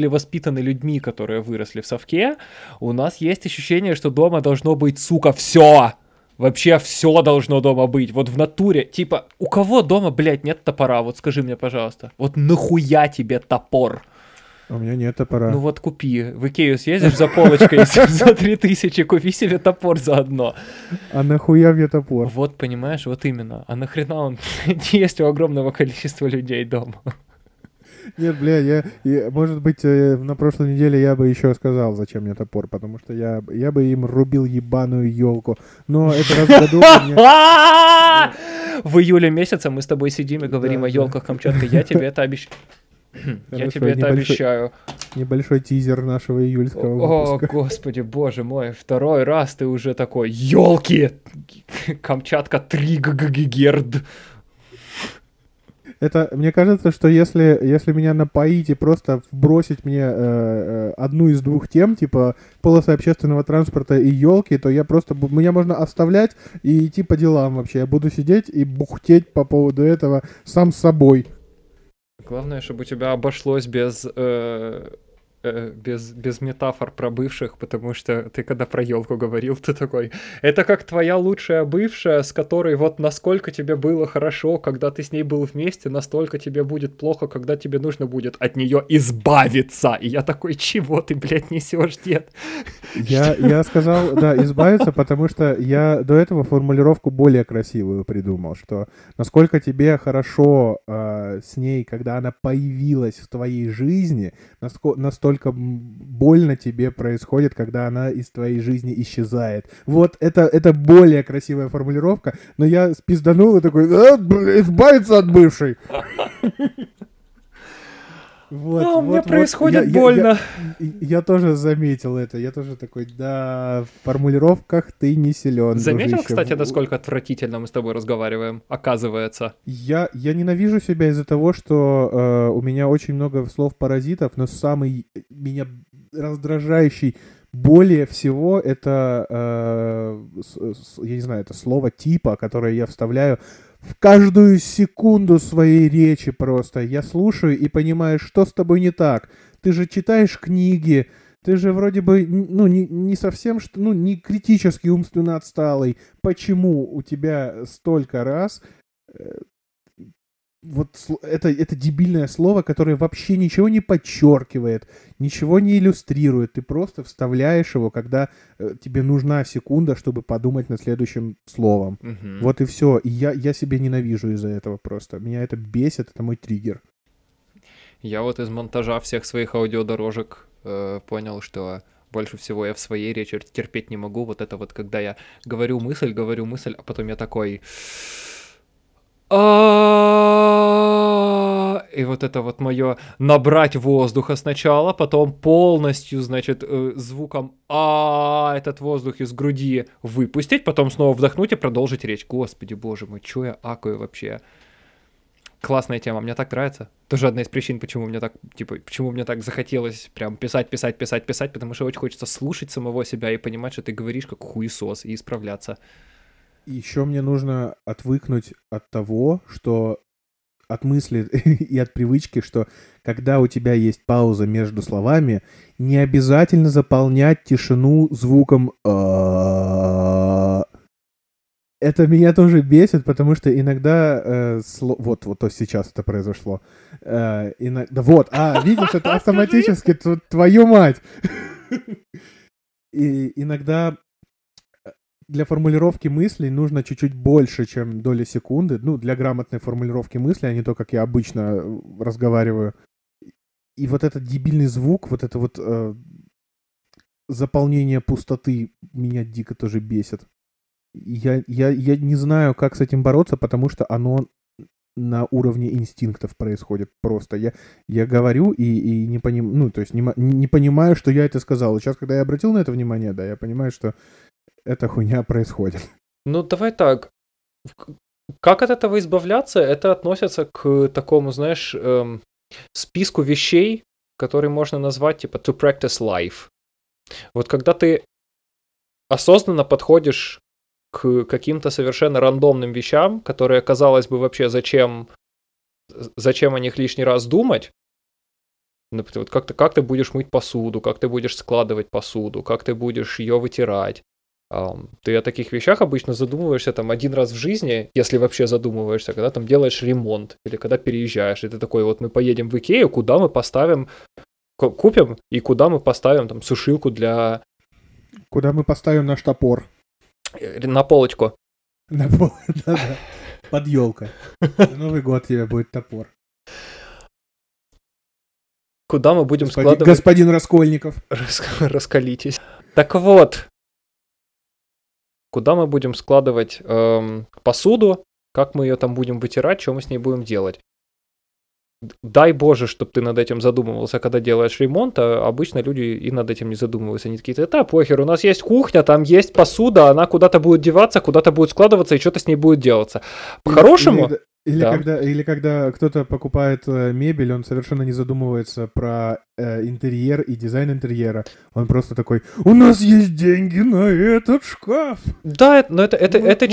воспитаны людьми, которые выросли в совке, у нас есть ощущение, что дома должно быть, сука, все. Вообще все должно дома быть. Вот в натуре, типа, у кого дома, блядь, нет топора? Вот скажи мне, пожалуйста, вот нахуя тебе топор? У меня нет топора. Ну вот купи. В Икею съездишь за полочкой за 3000, купи себе топор заодно. А нахуя мне топор? Вот, понимаешь, вот именно. А нахрена он есть у огромного количества людей дома? Нет, бля, может быть, на прошлой неделе я бы еще сказал, зачем мне топор, потому что я бы им рубил ебаную елку. Но это раз в году у меня... В июле месяце мы с тобой сидим и говорим о елках Камчатки. Я тебе это обещаю. Я тебе это обещаю. Небольшой тизер нашего июльского выпуска. О, господи, боже мой, 2 раз ты уже такой, елки! Камчатка 3 гигагерд. Это, мне кажется, что если меня напоить и просто бросить мне одну из 2 тем, типа полосы общественного транспорта и елки, то я просто... Меня можно оставлять и идти по делам вообще. Я буду сидеть и бухтеть по поводу этого сам с собой. Главное, чтобы у тебя обошлось без метафор про бывших, потому что ты, когда про елку говорил, ты такой, это как твоя лучшая бывшая, с которой вот насколько тебе было хорошо, когда ты с ней был вместе, настолько тебе будет плохо, когда тебе нужно будет от нее избавиться. И я такой, чего ты, блядь, несешь, дед? Я сказал, да, избавиться, потому что я до этого формулировку более красивую придумал, что насколько тебе хорошо с ней, когда она появилась в твоей жизни, настолько больно тебе происходит, когда она из твоей жизни исчезает. Вот это более красивая формулировка, но я спизданул и такой, избавиться от бывшей. Вот, а, у меня происходит больно. Я тоже заметил это. Я тоже такой, да, в формулировках ты не силен. Заметил, дружище, кстати, насколько отвратительно мы с тобой разговариваем, оказывается. Я ненавижу себя из-за того, что у меня очень много слов-паразитов, но самый меня раздражающий более всего это, я не знаю, это слово типа, которое я вставляю в каждую секунду своей речи просто. Я слушаю и понимаю, что с тобой не так. Ты же читаешь книги, ты же вроде бы, ну, не совсем, ну, не критически умственно отсталый. Почему у тебя столько раз... Вот это дебильное слово, которое вообще ничего не подчеркивает, ничего не иллюстрирует. Ты просто вставляешь его, когда тебе нужна секунда, чтобы подумать над следующим словом. Угу. Вот и все. И я себя ненавижу из-за этого просто. Меня это бесит, это мой триггер. Я вот из монтажа всех своих аудиодорожек понял, что больше всего я в своей речи терпеть не могу. Вот это вот, когда я говорю мысль, а потом я такой... И вот это вот мое набрать воздуха сначала, потом полностью, значит, звуком этот воздух из груди выпустить, потом снова вдохнуть и продолжить речь. Господи, боже мой, чё я акаю вообще? Классная тема, мне так нравится. Тоже одна из причин, почему мне так, почему мне так захотелось прям писать, потому что очень хочется слушать самого себя и понимать, что ты говоришь как хуесос, и исправляться. Еще мне нужно отвыкнуть от того, что от мысли и от привычки, что когда у тебя есть пауза между словами, не обязательно заполнять тишину звуком. Это меня тоже бесит, потому что иногда... Вот сейчас это произошло. Видишь, это автоматически, твою мать! И иногда... Для формулировки мыслей нужно чуть-чуть больше, чем доля секунды. Ну, для грамотной формулировки мыслей, а не то, как я обычно разговариваю. И вот этот дебильный звук, вот это вот заполнение пустоты меня дико тоже бесит. Я не знаю, как с этим бороться, потому что оно на уровне инстинктов происходит просто. Я говорю и не понимаю, ну, то есть не понимаю, что я это сказал. Сейчас, когда я обратил на это внимание, да, я понимаю, что эта хуйня происходит. Ну, давай так. Как от этого избавляться? Это относится к такому, знаешь, списку вещей, которые можно назвать, типа, to practice life. Вот когда ты осознанно подходишь к каким-то совершенно рандомным вещам, которые, казалось бы, вообще зачем о них лишний раз думать, например, вот как ты будешь мыть посуду, как ты будешь складывать посуду, как ты будешь ее вытирать. Ты о таких вещах обычно задумываешься там один раз в жизни, если вообще задумываешься, когда там делаешь ремонт или когда переезжаешь, и ты такой, вот мы поедем в Икею, куда мы купим, и куда мы поставим там сушилку для... Куда мы поставим наш топор? На полочку. На полочку, да-да, под елкой. Новый год тебе будет топор. Куда мы будем складывать... Господин Раскольников. Раскалитесь. Так вот... Куда мы будем складывать посуду, как мы ее там будем вытирать, что мы с ней будем делать. Дай Боже, чтобы ты над этим задумывался, когда делаешь ремонт, а обычно люди и над этим не задумываются. Они такие, да похер, у нас есть кухня, там есть посуда, она куда-то будет деваться, куда-то будет складываться и что-то с ней будет делаться. По-хорошему... Или когда кто-то покупает мебель, он совершенно не задумывается про интерьер и дизайн интерьера. Он просто такой, у нас есть деньги на этот шкаф. Да, но это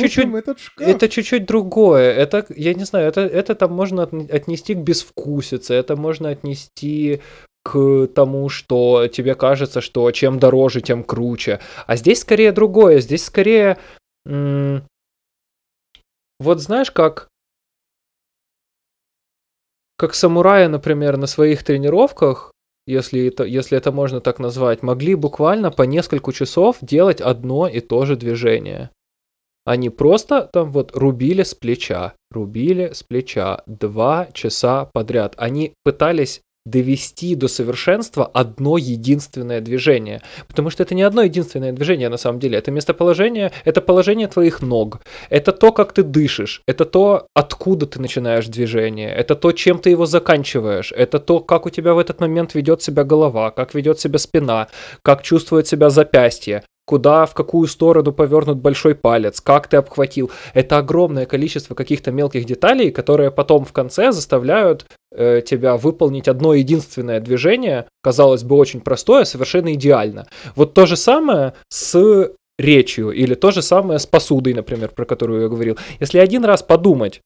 чуть-чуть другое. Это, я не знаю, это там можно отнести к безвкусице, это можно отнести к тому, что тебе кажется, что чем дороже, тем круче. А здесь скорее другое, здесь скорее... Вот знаешь, как самураи, например, на своих тренировках, если это можно так назвать, могли буквально по несколько часов делать одно и то же движение. Они просто там вот рубили с плеча 2 часа подряд. Они пытались довести до совершенства одно единственное движение. Потому что это не одно единственное движение на самом деле. Это местоположение, это положение твоих ног, это то, как ты дышишь, это то, откуда ты начинаешь движение, это то, чем ты его заканчиваешь, это то, как у тебя в этот момент ведет себя голова, как ведет себя спина, как чувствует себя запястье, куда, в какую сторону повернут большой палец, как ты обхватил. Это огромное количество каких-то мелких деталей, которые потом в конце заставляют тебя выполнить одно единственное движение, казалось бы, очень простое, совершенно идеально. Вот то же самое с речью или то же самое с посудой, например, про которую я говорил. Если один раз подумать,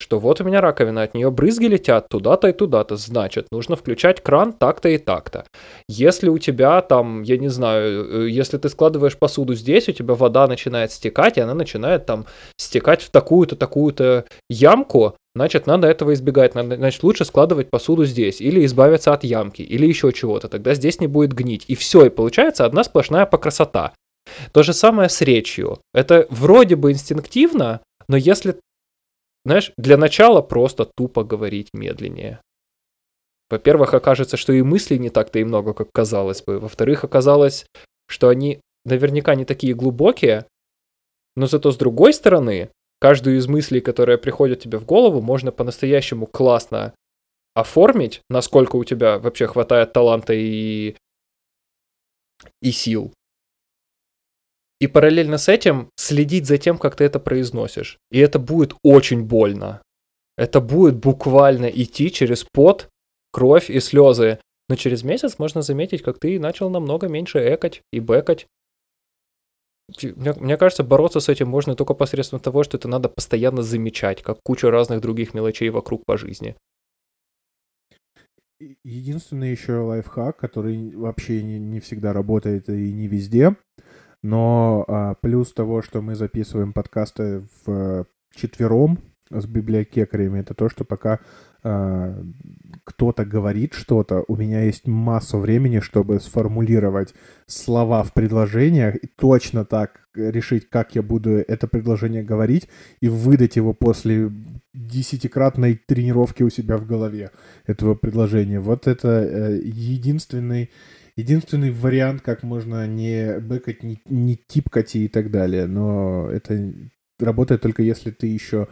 что вот у меня раковина, от нее брызги летят туда-то и туда-то, значит, нужно включать кран так-то и так-то. Если у тебя там, я не знаю, если ты складываешь посуду здесь, у тебя вода начинает стекать, и она начинает там стекать в такую-то, такую-то ямку, значит, надо этого избегать, значит, лучше складывать посуду здесь, или избавиться от ямки, или еще чего-то, тогда здесь не будет гнить. И все, и получается одна сплошная покрасота. То же самое с речью. Это вроде бы инстинктивно, но если знаешь, для начала просто тупо говорить медленнее. Во-первых, окажется, что и мыслей не так-то и много, как казалось бы. Во-вторых, оказалось, что они наверняка не такие глубокие, но зато с другой стороны, каждую из мыслей, которая приходит тебе в голову, можно по-настоящему классно оформить, насколько у тебя вообще хватает таланта и сил. И параллельно с этим следить за тем, как ты это произносишь. И это будет очень больно. Это будет буквально идти через пот, кровь и слезы. Но через месяц можно заметить, как ты начал намного меньше экать и бэкать. Мне кажется, бороться с этим можно только посредством того, что это надо постоянно замечать, как кучу разных других мелочей вокруг по жизни. Единственный еще лайфхак, который вообще не всегда работает и не везде. Но плюс того, что мы записываем подкасты вчетвером с библиотекарями, это то, что пока кто-то говорит что-то, у меня есть масса времени, чтобы сформулировать слова в предложениях и точно так решить, как я буду это предложение говорить и выдать его после 10-кратной тренировки у себя в голове этого предложения. Вот это единственный вариант, как можно не бэкать, не типкать и так далее. Но это работает только если ты еще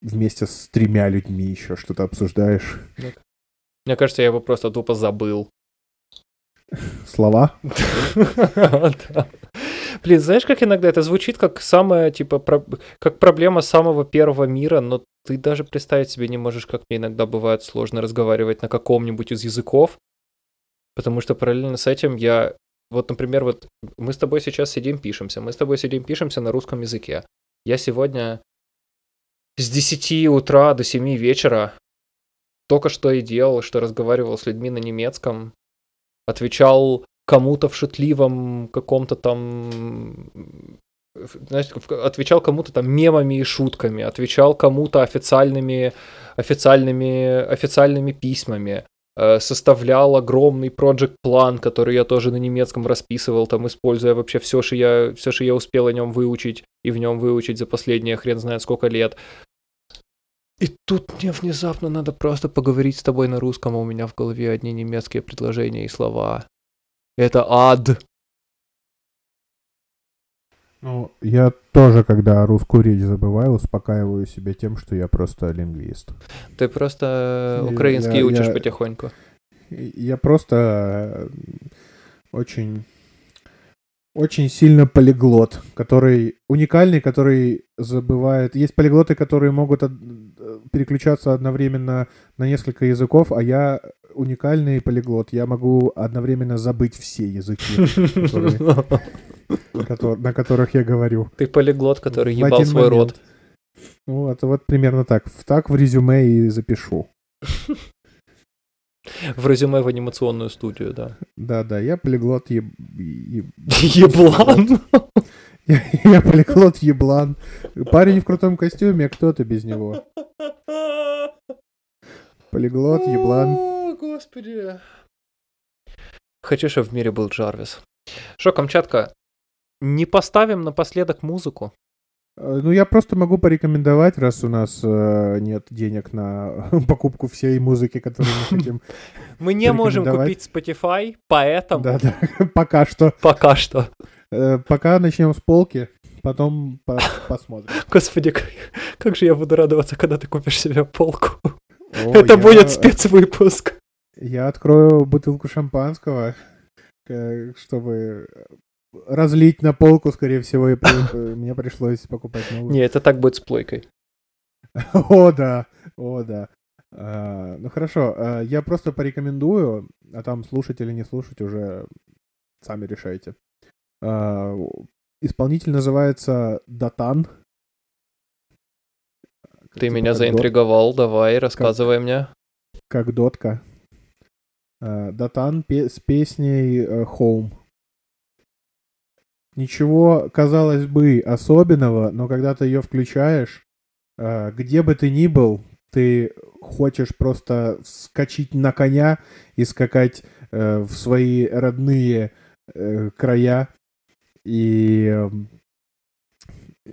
вместе с тремя людьми еще что-то обсуждаешь. Мне кажется, я его просто тупо забыл. Слова? Блин, знаешь, как иногда это звучит как самая, типа, как проблема самого первого мира, но ты даже представить себе не можешь, как мне иногда бывает сложно разговаривать на каком-нибудь из языков. Потому что параллельно с этим я... Вот, например, вот мы с тобой сейчас сидим, пишемся на русском языке. Я сегодня с 10 утра до 7 вечера только что и делал, что разговаривал с людьми на немецком, отвечал кому-то в шутливом каком-то там... Знаешь, отвечал кому-то там мемами и шутками, отвечал кому-то официальными письмами, составлял огромный проект-план, который я тоже на немецком расписывал, там, используя вообще все, что я успел о нем выучить, и в нем выучить за последние хрен знает сколько лет. И тут мне внезапно надо просто поговорить с тобой на русском, а у меня в голове одни немецкие предложения и слова. Это ад. Ну, я тоже, когда русскую речь забываю, успокаиваю себя тем, что я просто лингвист. Ты просто украинский учишь потихоньку. Я просто очень, очень сильно полиглот, который уникальный, который забывает. Есть полиглоты, которые могут переключаться одновременно на несколько языков, а я уникальный полиглот. Я могу одновременно забыть все языки, на которых я говорю. Ты полиглот, который ебал свой рот. Вот примерно так. Так в резюме и запишу. В резюме в анимационную студию, да. Да, я полиглот еблан. Я полиглот еблан. Парень в крутом костюме, а кто-то без него. Полиглот еблан. О, господи. Хочу, чтобы в мире был Джарвис. Шо, Камчатка, не поставим напоследок музыку? Ну, я просто могу порекомендовать, раз у нас нет денег на покупку всей музыки, которую мы хотим. Мы не можем купить Spotify, поэтому... Да-да, пока что. Пока что. Пока начнем с полки, потом посмотрим. Господи, как же я буду радоваться, когда ты купишь себе полку. Это будет спецвыпуск. Я открою бутылку шампанского, чтобы... разлить на полку, скорее всего, и мне пришлось покупать новую. Не, это так будет с плойкой. О, да, о, да. Ну, хорошо, я просто порекомендую, а там слушать или не слушать уже сами решайте. Исполнитель называется Дотан. Ты меня заинтриговал, давай, рассказывай мне. Как Дотка. Дотан с песней «Home». Ничего, казалось бы, особенного, но когда ты ее включаешь, где бы ты ни был, ты хочешь просто вскочить на коня и скакать в свои родные края и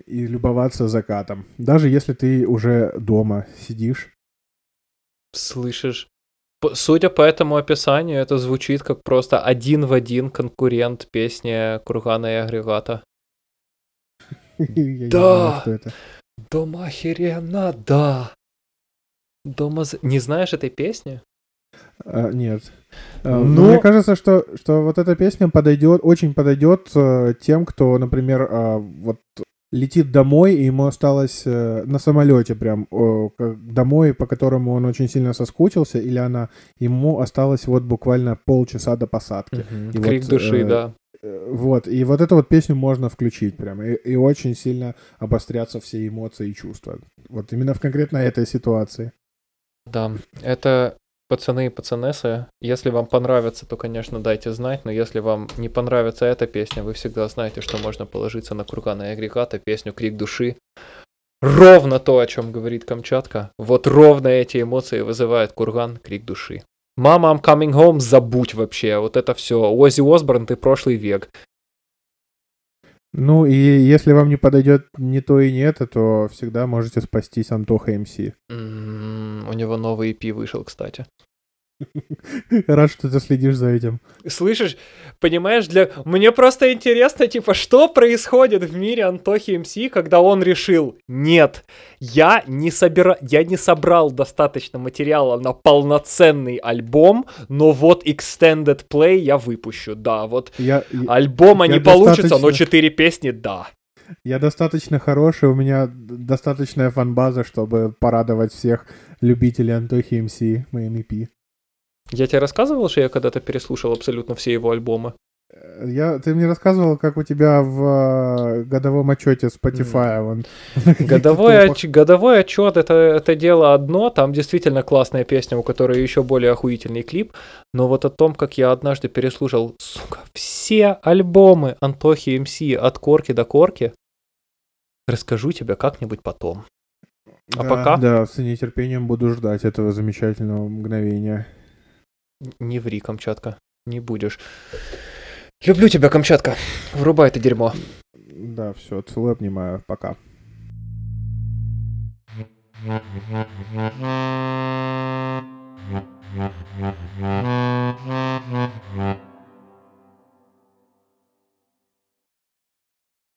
любоваться закатом. Даже если ты уже дома сидишь. Слышишь? Судя по этому описанию, это звучит как просто один в один конкурент песни «Кургана и Агрегата». Да! Дома херена, да! Дома... Не знаешь этой песни? Нет. Но мне кажется, что вот эта песня подойдет, очень подойдет тем, кто, например, вот летит домой, и ему осталось на самолете прям домой, по которому он очень сильно соскучился, или она ему осталось вот буквально полчаса до посадки. Угу. Крик вот, души, да. Вот, и вот эту вот песню можно включить прям, и очень сильно обострятся все эмоции и чувства. Вот именно в конкретно этой ситуации. Да, это... Пацаны и пацанессы, если вам понравится, то, конечно, дайте знать, но если вам не понравится эта песня, вы всегда знаете, что можно положиться на Курган и Агрегат, песню «Крик души». Ровно то, о чем говорит Камчатка, вот ровно эти эмоции вызывает Курган, «Крик души». «Мама, I'm coming home», забудь вообще, вот это все. Оззи Осборн, ты прошлый век. Ну и если вам не подойдет ни то и не это, то всегда можете спастись Антоха МС. У него новый EP вышел, кстати. Рад, что ты следишь за этим. Слышишь, понимаешь, мне просто интересно, типа, что происходит в мире Антохи МС, когда он решил, нет, я не собрал достаточно материала на полноценный альбом, но вот Extended Play я выпущу, да, вот альбома не получится, но 4 песни, да. Я достаточно хороший, у меня достаточная фан-база, чтобы порадовать всех любителей Антохи МС моим EP. Я тебе рассказывал, что я когда-то переслушал абсолютно все его альбомы? Ты мне рассказывал, как у тебя в годовом отчете Spotify. Годовой отчет — это дело одно, там действительно классная песня, у которой еще более охуительный клип, но вот о том, как я однажды переслушал, сука, все альбомы Антохи МС от корки до корки, расскажу тебе как-нибудь потом. Пока... Да, с нетерпением буду ждать этого замечательного мгновения. Не ври, Камчатка, не будешь. Люблю тебя, Камчатка. Врубай это дерьмо. Да, все, целую, обнимаю, пока.